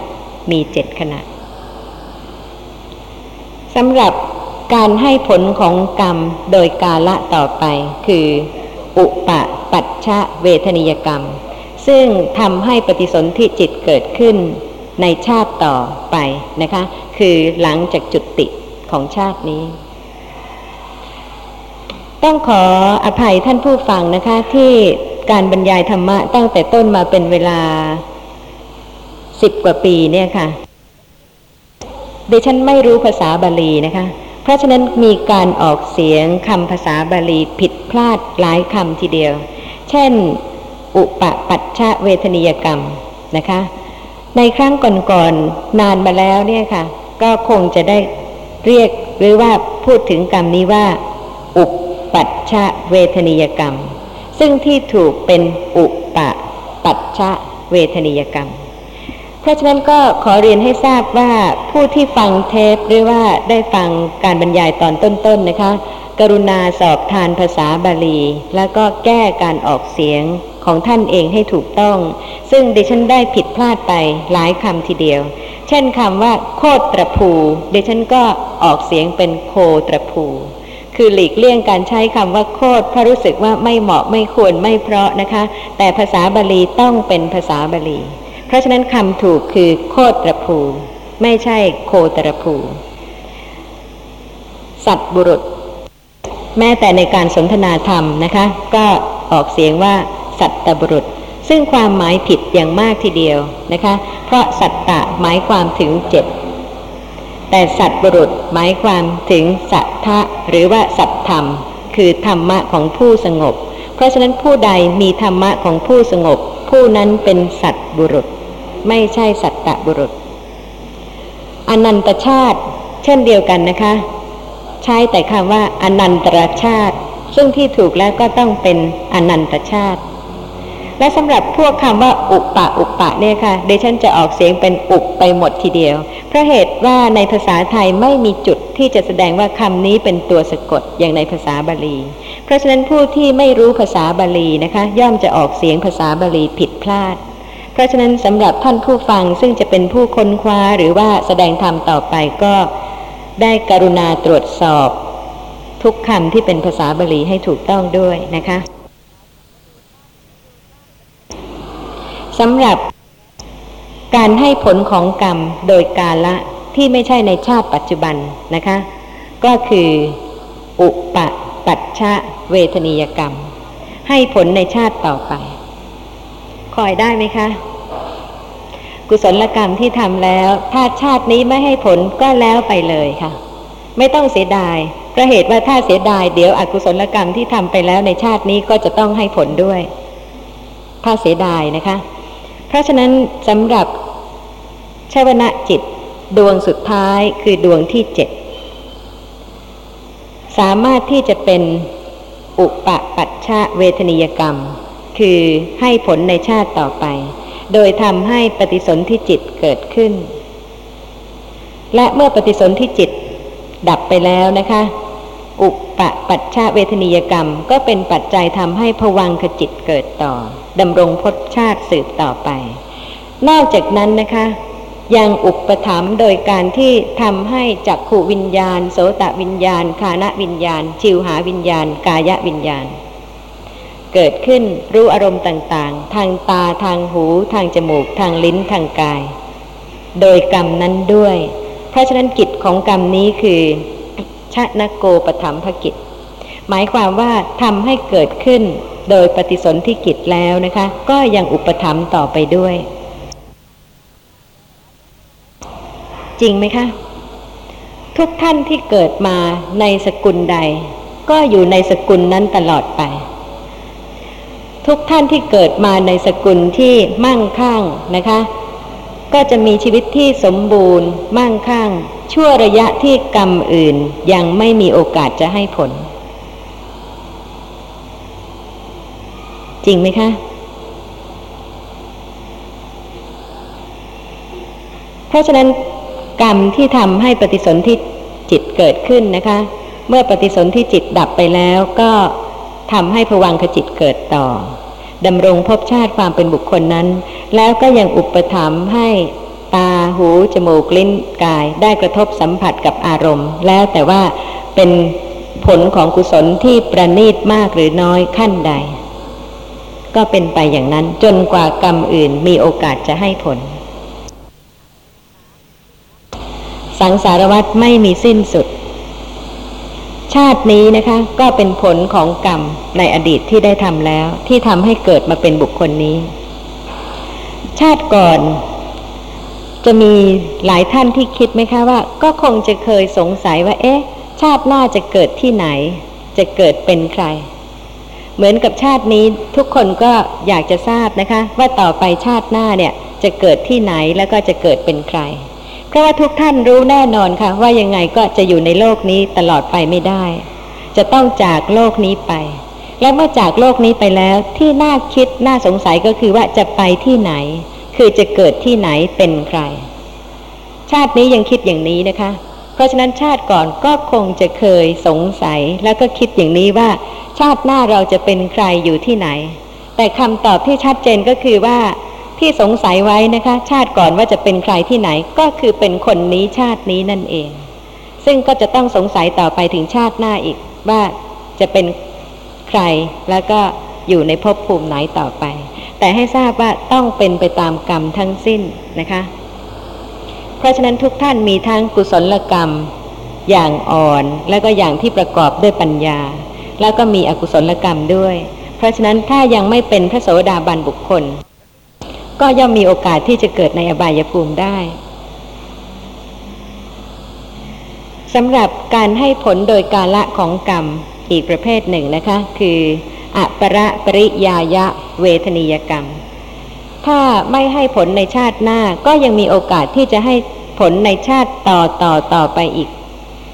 มี7ขณะสำหรับการให้ผลของกรรมโดยกาละต่อไปคืออุปปัชชะเวทนียกรรมซึ่งทำให้ปฏิสนธิจิตเกิดขึ้นในชาติต่อไปนะคะคือหลังจากจุติของชาตินี้ต้องขออภัยท่านผู้ฟังนะคะที่การบรรยายธรรมะตั้งแต่ต้นมาเป็นเวลา10กว่าปีเนี่ยค่ะดิฉันไม่รู้ภาษาบาลีนะคะเพราะฉะนั้นมีการออกเสียงคำภาษาบาลีผิดพลาดหลายคำทีเดียวเช่นอุปปัชชะเวทนียกรรมนะคะในครั้งก่อนๆนานมาแล้วเนี่ยค่ะก็คงจะได้เรียกหรือว่าพูดถึงกรรมนี้ว่าอุปปัชชะเวทนียกรรมซึ่งที่ถูกเป็นอุปปัชชะเวทนียกรรมเพราะฉะนั้นก็ขอเรียนให้ทราบว่าผู้ที่ฟังเทปหรือว่าได้ฟังการบรรยายตอนต้นๆ นะคะ กรุณาสอบทานภาษาบาลีแล้วก็แก้การออกเสียงของท่านเองให้ถูกต้องซึ่งดิฉันได้ผิดพลาดไปหลายคำทีเดียวเช่นคำว่าโคตรภูดิฉันก็ออกเสียงเป็นโคตรภูคือหลีกเลี่ยงการใช้คำว่าโคตรเพราะรู้สึกว่าไม่เหมาะไม่ควรไม่เพราะนะคะแต่ภาษาบาลีต้องเป็นภาษาบาลีเพราะฉะนั้นคำถูกคือโคตรภูไม่ใช่โคตรภูสัตบุรุษแม้แต่ในการสนทนาธรรมนะคะก็ออกเสียงว่าสัตบุรุษซึ่งความหมายผิดอย่างมากทีเดียวนะคะเพราะสัตตะหมายความถึงเจ็ดแต่สัตบุรุษหมายความถึงสัทธะหรือว่าสัตธรรมคือธรรมะของผู้สงบเพราะฉะนั้นผู้ใดมีธรรมะของผู้สงบผู้นั้นเป็นสัตบุรุษไม่ใช่สัตตบุรุษอนันตชาติเช่นเดียวกันนะคะใช้แต่คำว่าอนันตรชาติซึ่งที่ถูกแล้วก็ต้องเป็นอนันตชาติและสำหรับพวกคำว่าอุปะอุปะเนี่ยค่ะดิฉันจะออกเสียงเป็นอุปไปหมดทีเดียวเพราะเหตุว่าในภาษาไทยไม่มีจุดที่จะแสดงว่าคำนี้เป็นตัวสะกดอย่างในภาษาบาลีเพราะฉะนั้นผู้ที่ไม่รู้ภาษาบาลีนะคะย่อมจะออกเสียงภาษาบาลีผิดพลาดเพราะฉะนั้นสำหรับท่านผู้ฟังซึ่งจะเป็นผู้ค้นคว้าหรือว่าแสดงธรรมต่อไปก็ได้กรุณาตรวจสอบทุกคำที่เป็นภาษาบาลีให้ถูกต้องด้วยนะคะสำหรับการให้ผลของกรรมโดยกาละที่ไม่ใช่ในชาติปัจจุบันนะคะก็คืออุปปัชชะเวทนียกรรมให้ผลในชาติต่อไปคอยได้ไหมคะกุศลกรรมที่ทำแล้วถ้าชาตินี้ไม่ให้ผลก็แล้วไปเลยค่ะไม่ต้องเสียดายเพราะเหตุว่าถ้าเสียดายเดี๋ยวอกุศลกรรมที่ทำไปแล้วในชาตินี้ก็จะต้องให้ผลด้วยถ้าเสียดายนะคะเพราะฉะนั้นสำหรับชวนะจิตดวงสุดท้ายคือดวงที่7สามารถที่จะเป็นอุปปัชชะเวทนียกรรมคือให้ผลในชาติต่อไปโดยทำให้ปฏิสนธิจิตเกิดขึ้นและเมื่อปฏิสนธิจิตดับไปแล้วนะคะอุปปัชชะเวทนียกรรมก็เป็นปัจจัยทำให้ภวังคจิตเกิดต่อดำรงภพชาติสืบต่อไปนอกจากนั้นนะคะยังอุปถัมภ์โดยการที่ทำให้จักขุวิญญาณโสตวิญญาณฆานวิญญาณชิวหาวิญญาณกายวิญญาณเกิดขึ้นรู้อารมณ์ต่างๆทางตาทางหูทางจมูกทางลิ้นทางกายโดยกรรมนั้นด้วยเพราะฉะนั้นกิจของกรรมนี้คือชนโกปถัมภกิจหมายความว่าทำให้เกิดขึ้นโดยปฏิสนธิกิจแล้วนะคะก็ยังอุปถัมภ์ต่อไปด้วยจริงไหมคะทุกท่านที่เกิดมาในสกุลใดก็อยู่ในสกุลนั้นตลอดไปทุกท่านที่เกิดมาในสกุลที่มั่งคั่งนะคะก็จะมีชีวิตที่สมบูรณ์มั่งคั่งชั่วระยะที่กรรมอื่นยังไม่มีโอกาสจะให้ผลจริงไหมคะเพราะฉะนั้นกรรมที่ทำให้ปฏิสนธิจิตเกิดขึ้นนะคะเมื่อปฏิสนธิจิตดับไปแล้วก็ทำให้ภวังคจิตเกิดต่อดำรงภพชาติความเป็นบุคคลนั้นแล้วก็ยังอุปถัมภ์ให้ตาหูจมูกลิ้นกายได้กระทบสัมผัสกับอารมณ์แล้วแต่ว่าเป็นผลของกุศลที่ประณีตมากหรือน้อยขั้นใดก็เป็นไปอย่างนั้นจนกว่ากรรมอื่นมีโอกาสจะให้ผลสังสารวัฏไม่มีสิ้นสุดชาตินี้นะคะก็เป็นผลของกรรมในอดีตที่ได้ทำแล้วที่ทำให้เกิดมาเป็นบุคคลนี้ชาติก่อนจะมีหลายท่านที่คิดไหมคะว่าก็คงจะเคยสงสัยว่าเอ๊ะชาติหน้าจะเกิดที่ไหนจะเกิดเป็นใครเหมือนกับชาตินี้ทุกคนก็อยากจะทราบนะคะว่าต่อไปชาติหน้าเนี่ยจะเกิดที่ไหนแล้วก็จะเกิดเป็นใครเพราะว่าทุกท่านรู้แน่นอนค่ะว่ายังไงก็จะอยู่ในโลกนี้ตลอดไปไม่ได้จะต้องจากโลกนี้ไปและเมื่อจากโลกนี้ไปแล้วที่น่าคิดน่าสงสัยก็คือว่าจะไปที่ไหนคือจะเกิดที่ไหนเป็นใครชาตินี้ยังคิดอย่างนี้นะคะ ราะฉะนั้นชาติก่อนก็คงจะเคยสงสัยแล้วก็คิดอย่างนี้ว่าชาติหน้าเราจะเป็นใครอยู่ที่ไหนแต่คำตอบที่ชัดเจนก็คือว่าที่สงสัยไว้นะคะชาติก่อนว่าจะเป็นใครที่ไหนก็คือเป็นคนนี้ชาตินี้นั่นเองซึ่งก็จะต้องสงสัยต่อไปถึงชาติหน้าอีกว่าจะเป็นใครแล้วก็อยู่ในภพภูมิไหนต่อไปแต่ให้ทราบว่าต้องเป็นไปตามกรรมทั้งสิ้นนะคะเพราะฉะนั้นทุกท่านมีทั้งกุศลกรรมอย่างอ่อนและก็อย่างที่ประกอบด้วยปัญญาแล้วก็มีอกุศลกรรมด้วยเพราะฉะนั้นถ้ายังไม่เป็นพระโสดาบันบุคคลก็ย่อมมีโอกาสที่จะเกิดในอบายภูมิได้สำหรับการให้ผลโดยกาละของกรรมอีกประเภทหนึ่งนะคะคืออปรปริยายะเวทนียกรรมถ้าไม่ให้ผลในชาติหน้าก็ยังมีโอกาสที่จะให้ผลในชาติต่อไปอีก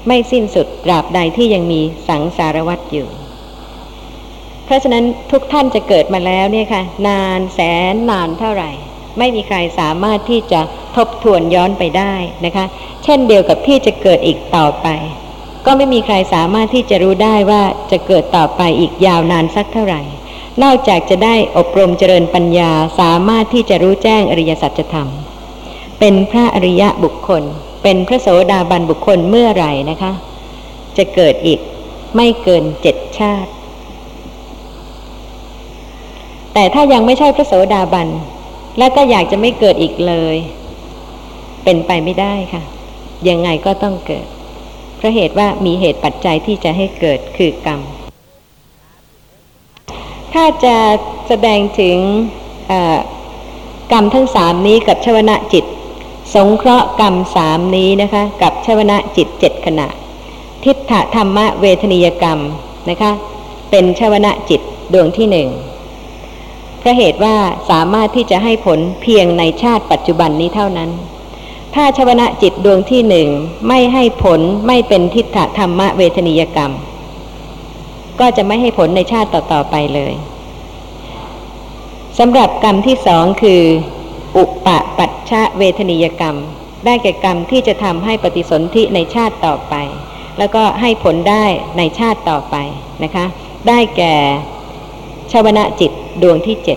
ไม่สิ้นสุดตราบใดที่ยังมีสังสารวัฏอยู่เพราะฉะนั้นทุกท่านจะเกิดมาแล้วเนี่ยค่ะนานแสนนานเท่าไหร่ไม่มีใครสามารถที่จะทบทวนย้อนไปได้นะคะเช่นเดียวกับที่จะเกิดอีกต่อไปก็ไม่มีใครสามารถที่จะรู้ได้ว่าจะเกิดต่อไปอีกยาวนานสักเท่าไหร่นอกจากจะได้อบรมเจริญปัญญาสามารถที่จะรู้แจ้งอริยสัจธรรมเป็นพระอริยะบุคคลเป็นพระโสดาบันบุคคลเมื่อไหร่นะคะจะเกิดอีกไม่เกิน7ชาติแต่ถ้ายังไม่ใช่พระโสดาบันและก็อยากจะไม่เกิดอีกเลยเป็นไปไม่ได้ค่ะยังไงก็ต้องเกิดเพราะเหตุว่ามีเหตุปัจจัยที่จะให้เกิดคือกรรมถ้าจะแสดงถึงกรรมทั้ง3นี้กับชวนะจิตสงเคราะห์กรรม3นี้นะคะกับชวนะจิต7ขณะทิฏฐธรรมเวทนียกรรมนะคะเป็นชวนะจิตดวงที่1เพราะเหตุว่าสามารถที่จะให้ผลเพียงในชาติปัจจุบันนี้เท่านั้นถ้าชวนะจิตดวงที่1ไม่ให้ผลไม่เป็นทิฏฐธรรมเวทนียกรรมก็จะไม่ให้ผลในชาติต่อๆไปเลยสำหรับกรรมที่2คืออุปปัชชะเวทนียกรรมได้แก่กรรมที่จะทำให้ปฏิสนธิในชาติต่อไปแล้วก็ให้ผลได้ในชาติต่อไปนะคะได้แก่ชวนะจิตดวงที่7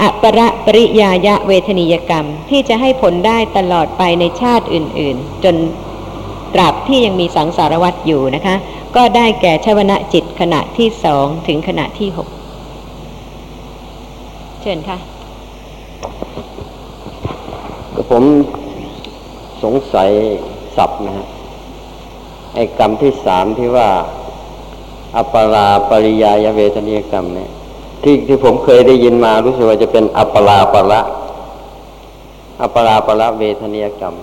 อปรปริยายะเวทนียกรรมที่จะให้ผลได้ตลอดไปในชาติอื่นๆจนตราบที่ยังมีสังสารวัฏอยู่นะคะก็ได้แก่ชวนะจิตขณะที่2ถึงขณะที่6เชิญค่ะผมสงสัยศัพท์นะฮะไอ้กรรมที่3ที่ว่าอปราปริยายเวทนียกรรมเนี่ยที่ผมเคยได้ยินมารู้สึกว่าจะเป็นอปราปละเวทนียกรรม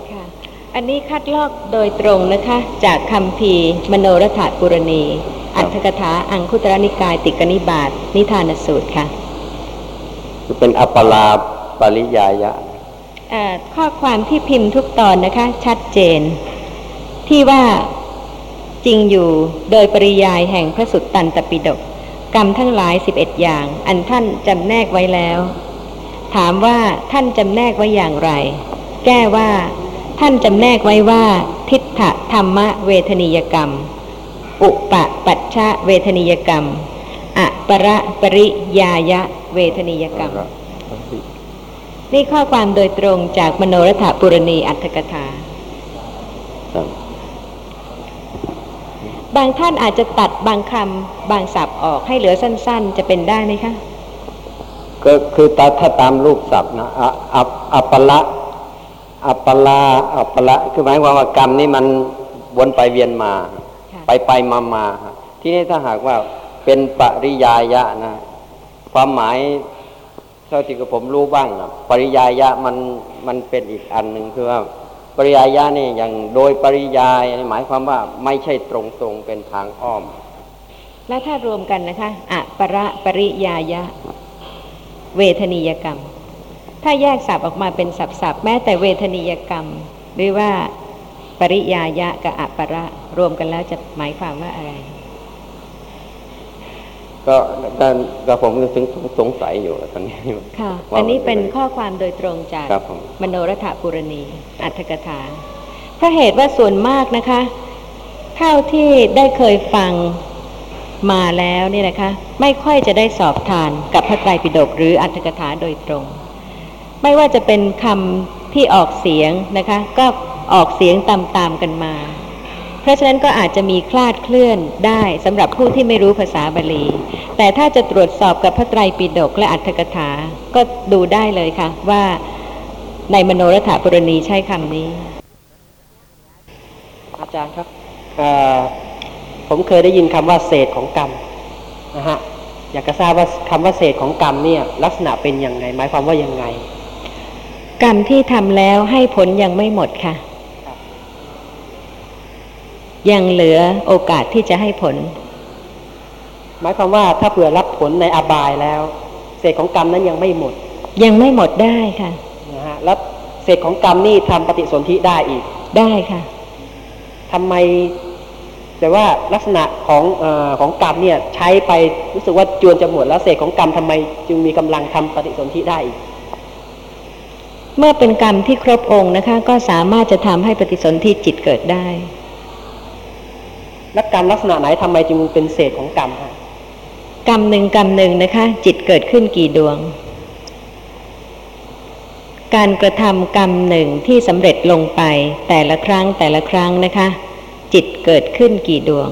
อันนี้คัดลอกโดยตรงนะคะจากคัมภีร์มโนรถปุรณีอัตถกถาอังคุตรนิกายติกนิบาตนิทานสูตรค่ะจะเป็นอปราปริยายะข้อความที่พิมพ์ทุกตอนนะคะชัดเจนที่ว่าจริงอยู่โดยปริยายแห่งพระสุตตันตปิฎกกรรมทั้งหลาย11อย่างอันท่านจำแนกไว้แล้วถามว่าท่านจำแนกไว้อย่างไรแก้ว่าท่านจำแนกไว้ว่าทิฏฐธรรมเวทนียกรรมอุปปัชชะเวทนียกรรมอปรปริยายะเวทนียกรรมนี่ข้อความโดยตรงจากมโนรถปุรณีอัตถกถาบางท่านอาจจะตัดบางคำบางศัพท์ออกให้เหลือสั้นๆจะเป็นได้ไหมคะก็คือถ้าตามรูปศัพท์นะอปละอัปปละคือหมายความว่ากรรมนี่มันวนไปเวียนมาไปมาที่นี่ถ้าหากว่าเป็นปริยายะนะความหมายเท่าที่ผมรู้บ้างนะปริยายะมันเป็นอีกอันนึงคือว่าปริยายะนี่อย่างโดยปริยายหมายความว่าไม่ใช่ตรงๆเป็นทางอ้อมและถ้ารวมกันนะคะอปรปริยายะเวทนียกรรมถ้าแยกศัพท์ออกมาเป็นศัพท์แม้แต่เวทนียกรรมหรือว่าปริยายะกับอปรารวมกันแล้วจะหมายความว่าอะไรก็การผมถึงสงสัยอยู่ตอนนี้ค่ะอันนี้เป็นข้อความโดยตรงจากมโนรถปุรณีอัตถกถา เพราะเหตุว่าส่วนมากนะคะเท่าที่ได้เคยฟังมาแล้วนี่นะคะไม่ค่อยจะได้สอบทานกับพระไตรปิฎกหรืออัตถกถาโดยตรงไม่ว่าจะเป็นคำที่ออกเสียงนะคะก็ออกเสียงตามๆกันมาเพราะฉะนั้นก็อาจจะมีคลาดเคลื่อนได้สำหรับผู้ที่ไม่รู้ภาษาบาลีแต่ถ้าจะตรวจสอบกับพระไตรปิฎกและอัตถกถาก็ดูได้เลยค่ะว่าในมโนรถปุรณีใช้คำนี้อาจารย์ครับผมเคยได้ยินคำว่าเศษของกรรมนะฮะอยากจะทราบว่าคำว่าเศษของกรรมเนี่ยลักษณะเป็นอย่างไรหมายความว่ายังไงกรรมที่ทำแล้วให้ผลยังไม่หมดค่ะยังเหลือโอกาสที่จะให้ผลหมายความว่าถ้าเผื่อรับผลในอบายแล้วเศษของกรรมนั้นยังไม่หมดได้ค่ะนะฮะแล้วเศษของกรรมนี่ทำปฏิสนธิได้อีกได้ค่ะทำไมแต่ว่าลักษณะของกรรมเนี่ยใช้ไปรู้สึกว่าจวนจะหมดแล้วเศษของกรรมทำไมจึงมีกำลังทำปฏิสนธิได้อีกเมื่อเป็นกรรมที่ครบองค์นะคะก็สามารถจะทำให้ปฏิสนธิจิตเกิดได้และกรรมลักษณะไหนทำไมจึงเป็นเศษของกรรมคะกรรมหนึ่งนะคะจิตเกิดขึ้นกี่ดวงการกระทำกรรมหนึ่งที่สำเร็จลงไปแต่ละครั้งนะคะจิตเกิดขึ้นกี่ดวง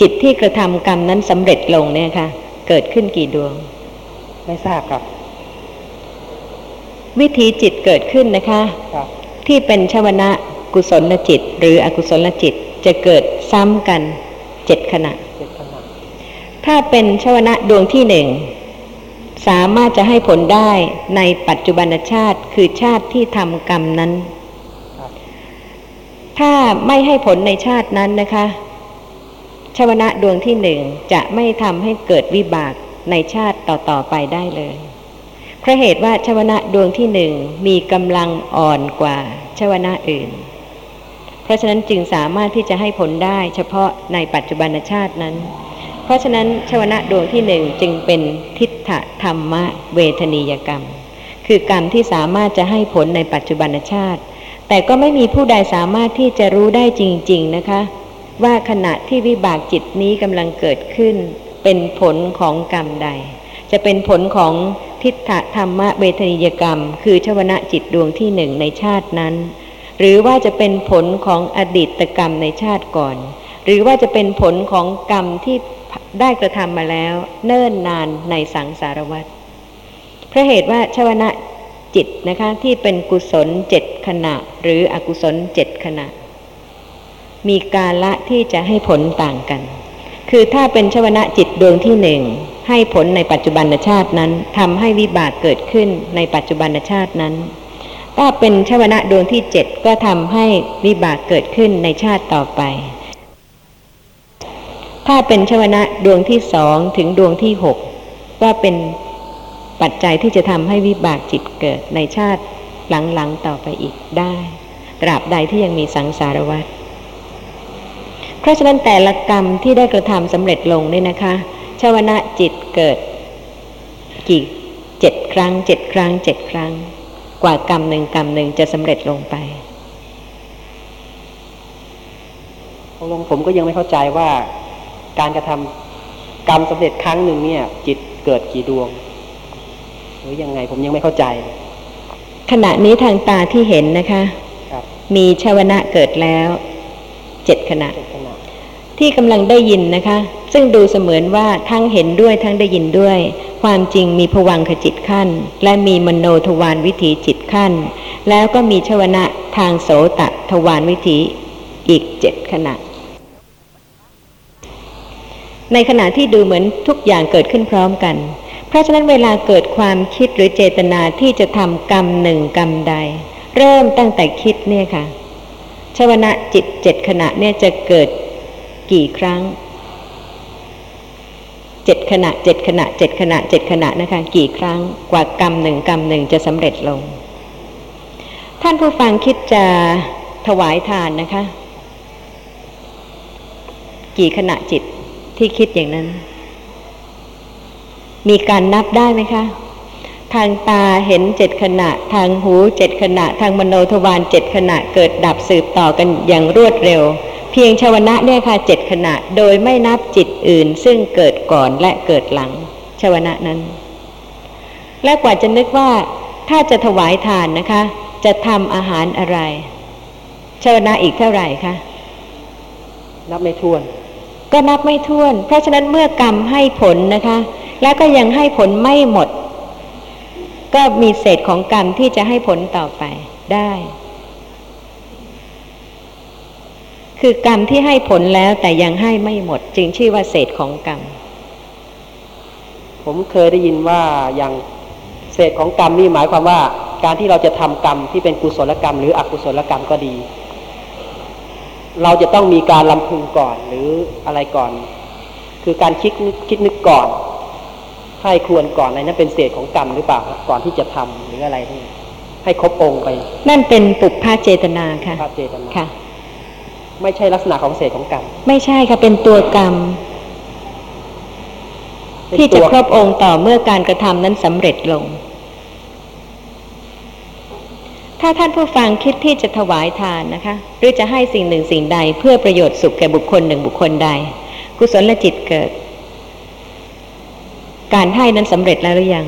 จิตที่กระทำกรรมนั้นสำเร็จลงเนี่ยค่ะเกิดขึ้นกี่ดวงไม่ทราบครับวิธีจิตเกิดขึ้นนะคะที่เป็นชวนะกุศลจิตหรืออกุศลจิตจะเกิดซ้ำกัน7ขณะถ้าเป็นชวนะดวงที่1สามารถจะให้ผลได้ในปัจจุบันชาติคือชาติที่ทำกรรมนั้นถ้าไม่ให้ผลในชาตินั้นนะคะชวนะดวงที่1จะไม่ทำให้เกิดวิบากในชาติต่อๆไปได้เลยเพราะเหตุว่าชวนะดวงที่1มีกำลังอ่อนกว่าชวนะอื่นเพราะฉะนั้นจึงสามารถที่จะให้ผลได้เฉพาะในปัจจุบันชาตินั้นเพราะฉะนั้นชวนะดวงที่1จึงเป็นทิฏฐธรรมเวทนียกรรมคือกรรมที่สามารถจะให้ผลในปัจจุบันชาติแต่ก็ไม่มีผู้ใดสามารถที่จะรู้ได้จริงๆนะคะว่าขณะที่วิบากจิตนี้กำลังเกิดขึ้นเป็นผลของกรรมใดจะเป็นผลของทิฏฐธรรมเวทนียกรรมคือชวนะจิตดวงที่1ในชาตินั้นหรือว่าจะเป็นผลของอดีตกรรมในชาติก่อนหรือว่าจะเป็นผลของกรรมที่ได้กระทำมาแล้วเนิ่นนานในสังสารวัฏเพราะเหตุว่าชวนะจิตนะคะที่เป็นกุศล7ขณะหรืออกุศล7ขณะมีกาละที่จะให้ผลต่างกันคือถ้าเป็นชวนะจิตดวงที่1ให้ผลในปัจจุบันชาตินั้นทำให้วิบากเกิดขึ้นในปัจจุบันชาตินั้นถ้าเป็นชวนะดวงที่7ก็ทำให้วิบากเกิดขึ้นในชาติต่อไปถ้าเป็นชวนะดวงที่2ถึงดวงที่6ว่าเป็นปัจจัยที่จะทำให้วิบากจิตเกิดในชาติหลังๆต่อไปอีกได้ตราบใดที่ยังมีสังสารวัฏเพราะฉะนั้นแต่ละกรรมที่ได้กระทำสำเร็จลงเนี่ยนะคะชวนะจิตเกิดกี่7ครั้งกว่ากรรมหนึ่งจะสำเร็จลงไปผมก็ยังไม่เข้าใจว่าการกระทำกรรมสำเร็จครั้งหนึ่งเนี่ยจิตเกิดกี่ดวงหรือยังไงผมยังไม่เข้าใจขณะนี้ทางตาที่เห็นนะคะมีชวนะเกิดแล้ว7ขณะที่กำลังได้ยินนะคะซึ่งดูเสมือนว่าทั้งเห็นด้วยทั้งได้ยินด้วยความจริงมีภวังคจิตขั้นและมีมโนทวารวิถีจิตขั้นแล้วก็มีชวนะทางโสตทวารวิถีอีก7ขณะในขณะที่ดูเหมือนทุกอย่างเกิดขึ้นพร้อมกันเพราะฉะนั้นเวลาเกิดความคิดหรือเจตนาที่จะทำกรรมหนึ่งกรรมใดเริ่มตั้งแต่คิดเนี่ยค่ะชวนะจิต7ขณะเนี่ยจะเกิดกี่ครั้ง7ขณะนะคะกี่ครั้งกว่ากรรมหนึ่งจะสำเร็จลงท่านผู้ฟังคิดจะถวายทานนะคะกี่ขณะจิตที่คิดอย่างนั้นมีการนับได้ไหมคะ ทางตาเห็นเจ็ดขณะทางหูเจ็ดขณะทางมโนทวารเจ็ดขณะเกิดดับสืบต่อกันอย่างรวดเร็วเพียงชวนะเนี่ยค่ะเจ็ดขณะโดยไม่นับจิตอื่นซึ่งเกิดก่อนและเกิดหลังชวนะนั้นและกว่าจะนึกว่าถ้าจะถวายทานนะคะจะทำอาหารอะไรชวนะอีกเท่าไหร่คะนับไม่ถ้วนก็นับไม่ถ้วนเพราะฉะนั้นเมื่อกรรมให้ผลนะคะและก็ยังให้ผลไม่หมดก็มีเศษของกรรมที่จะให้ผลต่อไปได้คือกรรมที่ให้ผลแล้วแต่ยังให้ไม่หมดจึงชื่อว่าเศษของกรรมผมเคยได้ยินว่าอย่างเศษของกรรมนี่หมายความว่าการที่เราจะทำกรรมที่เป็นกุศลกรรมหรืออกุศลกรรมก็ดีเราจะต้องมีการรำพึงก่อนหรืออะไรก่อนคือการคิดนึกก่อนใครควรก่อนอะไรนั้นเป็นเศษของกรรมหรือเปล่าก่อนที่จะทำหรืออะไรนี่ให้ครบองค์ไปนั่นเป็นปุพพเจตนาค่ะปุพพเจตนาค่ะไม่ใช่ลักษณะของเศษของกรรมไม่ใช่ค่ะเป็นตัวกรรมที่จะครบองค์ต่อเมื่อการกระทำนั้นสำเร็จลงถ้าท่านผู้ฟังคิดที่จะถวายทานนะคะหรือจะให้สิ่งหนึ่งสิ่งใดเพื่อประโยชน์สุขแก่บุคคลหนึ่งบุคคลใดกุศลจิตเกิดการให้นั้นสำเร็จแล้วหรือยัง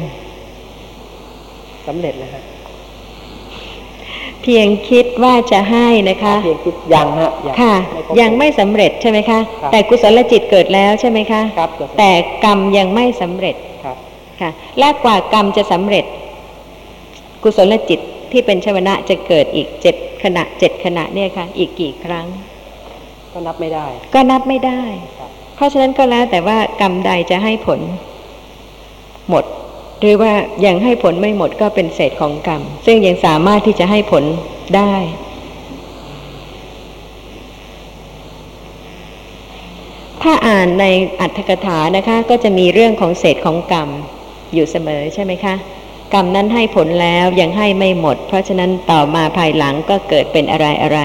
สำเร็จแล้วครับเพียงคิดว่าจะให้นะคะเพียงคิดยังฮะค่ะยังไม่สำเร็จใช่ไหมคะแต่กุศลจิตเกิดแล้วใช่ไหมคะแต่กรรมยังไม่สำเร็จค่ะและกว่ากรรมจะสำเร็จกุศลจิตที่เป็นชวนะจะเกิดอีก7ขณะ7ขณะเนี่ยค่ะอีกกี่ครั้งก็นับไม่ได้เพราะฉะนั้นก็แล้วแต่ว่ากรรมใดจะให้ผลหมดหรือว่ายังให้ผลไม่หมดก็เป็นเศษของกรรมซึ่งยังสามารถที่จะให้ผลได้ถ้าอ่านในอรรถกถานะคะก็จะมีเรื่องของเศษของกรรมอยู่เสมอใช่ไหมคะกรรมนั้นให้ผลแล้วยังให้ไม่หมดเพราะฉะนั้นต่อมาภายหลังก็เกิดเป็นอะไร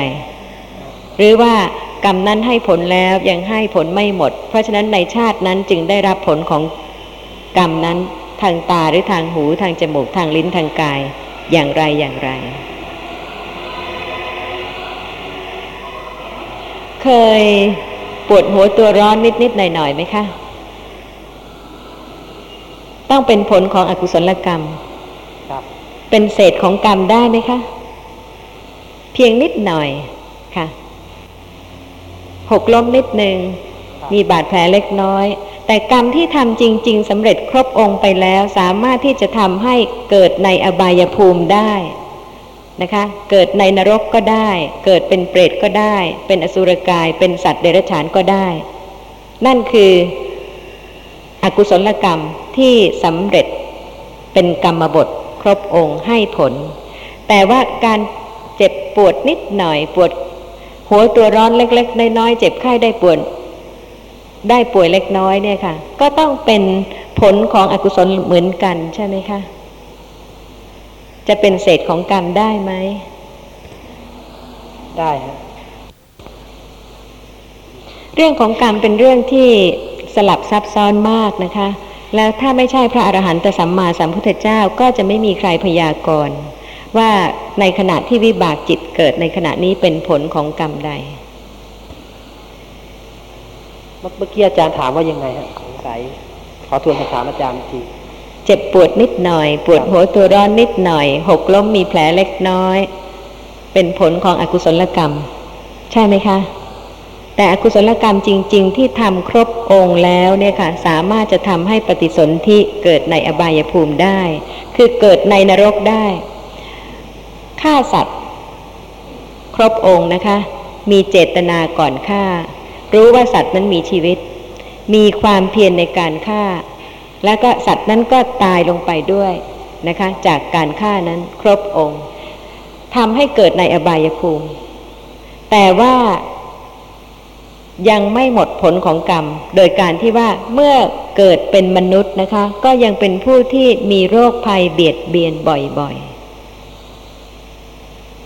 ๆหรือว่ากรรมนั้นให้ผลแล้วยังให้ผลไม่หมดเพราะฉะนั้นในชาตินั้นจึงได้รับผลของกรรมนั้นทางตาหรือทางหูทางจมูกทางลิ้นทางกายอย่างไรอย่างไรเคยปวดหัวตัวร้อนนิดๆหน่อยๆไหมคะต้องเป็นผลของอกุศลกรรมเป็นเศษของกรรมได้ไหมคะเพียงนิดหน่อยค่ะหกล้มนิดนึงมีบาดแผลเล็กน้อยแต่กรรมที่ทำจริงๆสำเร็จครบองค์ไปแล้วสามารถที่จะทำให้เกิดในอบายภูมิได้นะคะเกิดในนรกก็ได้เกิดเป็นเปรตก็ได้เป็นอสุรกายเป็นสัตว์เดรัจฉานก็ได้นั่นคืออกุศลกรรมที่สำเร็จเป็นกรรมบทครบองค์ให้ผลแต่ว่าการเจ็บปวดนิดหน่อยปวดหัวตัวร้อนเล็กๆน้อยๆเจ็บไข้ได้ป่วยเล็กน้อยเนี่ยค่ะก็ต้องเป็นผลของอกุศลเหมือนกันใช่ไหมคะจะเป็นเศษของกรรมได้ไหมได้ค่ะเรื่องของกรรมเป็นเรื่องที่สลับซับซ้อนมากนะคะแล้วถ้าไม่ใช่พระอรหันตสัมมาสัมพุทธเจ้าก็จะไม่มีใครพยากรณ์ว่าในขณะที่วิบากจิตเกิดในขณะนี้เป็นผลของกรรมใดเมื่อกี้อาจารย์ถามว่ายังไงฮะสงสัยขอทวนคำถามอาจารย์อีกทีเจ็บปวดนิดหน่อยปวดหัวตัวร้อนนิดหน่อยหกล้มมีแผลเล็กน้อยเป็นผลของอกุศลกรรมใช่ไหมคะแต่อกุศลกรรมจริงๆที่ทำครบองค์แล้วเนี่ยค่ะสามารถจะทำให้ปฏิสนธิเกิดในอบายภูมิได้คือเกิดในนรกได้ฆ่าสัตว์ครบองค์นะคะมีเจตนาก่อนฆ่ารู้ว่าสัตว์นั้นมีชีวิตมีความเพียรในการฆ่าแล้วก็สัตว์นั้นก็ตายลงไปด้วยนะคะจากการฆ่านั้นครบองค์ทำให้เกิดในอบายภูมิแต่ว่ายังไม่หมดผลของกรรมโดยการที่ว่าเมื่อเกิดเป็นมนุษย์นะคะก็ยังเป็นผู้ที่มีโรคภัยเบียดเบียนบ่อย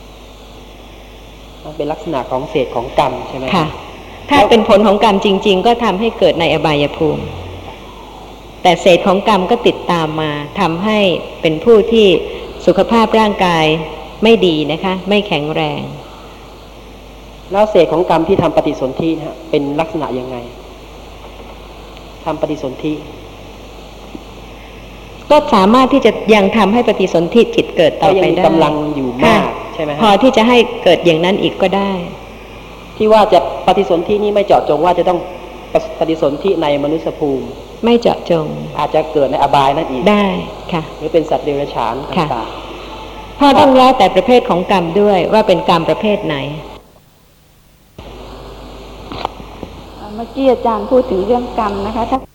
ๆมันเป็นลักษณะของเศษของกรรมใช่ไหมค่ะถ้าเป็นผลของกรรมจริงๆก็ทำให้เกิดในอบายภูมิ แต่เศษของกรรมก็ติดตามมาทำให้เป็นผู้ที่สุขภาพร่างกายไม่ดีนะคะไม่แข็งแรงแล้วเศษของกรรมที่ทำปฏิสนธินะเป็นลักษณะยังไงทำปฏิสนธิก็สามารถที่จะยังทำให้ปฏิสนธิจิตเกิดต่อไปได้กำลังอยู่มากใช่ไหมพอที่จะให้เกิดอย่างนั้นอีกก็ได้ที่ว่าจะปฏิสนธินี่ไม่เจาะจงว่าจะต้องปฏิสนธิในมนุษยภูมิไม่เจาะจงอาจจะเกิดในอบายนั่นอีกได้ค่ะหรือเป็นสัตว์เดรัจฉานต่างๆเพราะต้องแล้วแต่ประเภทของกรรมด้วยว่าเป็นกรรมประเภทไหนเมื่อกี้อาจารย์พูดถึงเรื่องกรรมนะคะ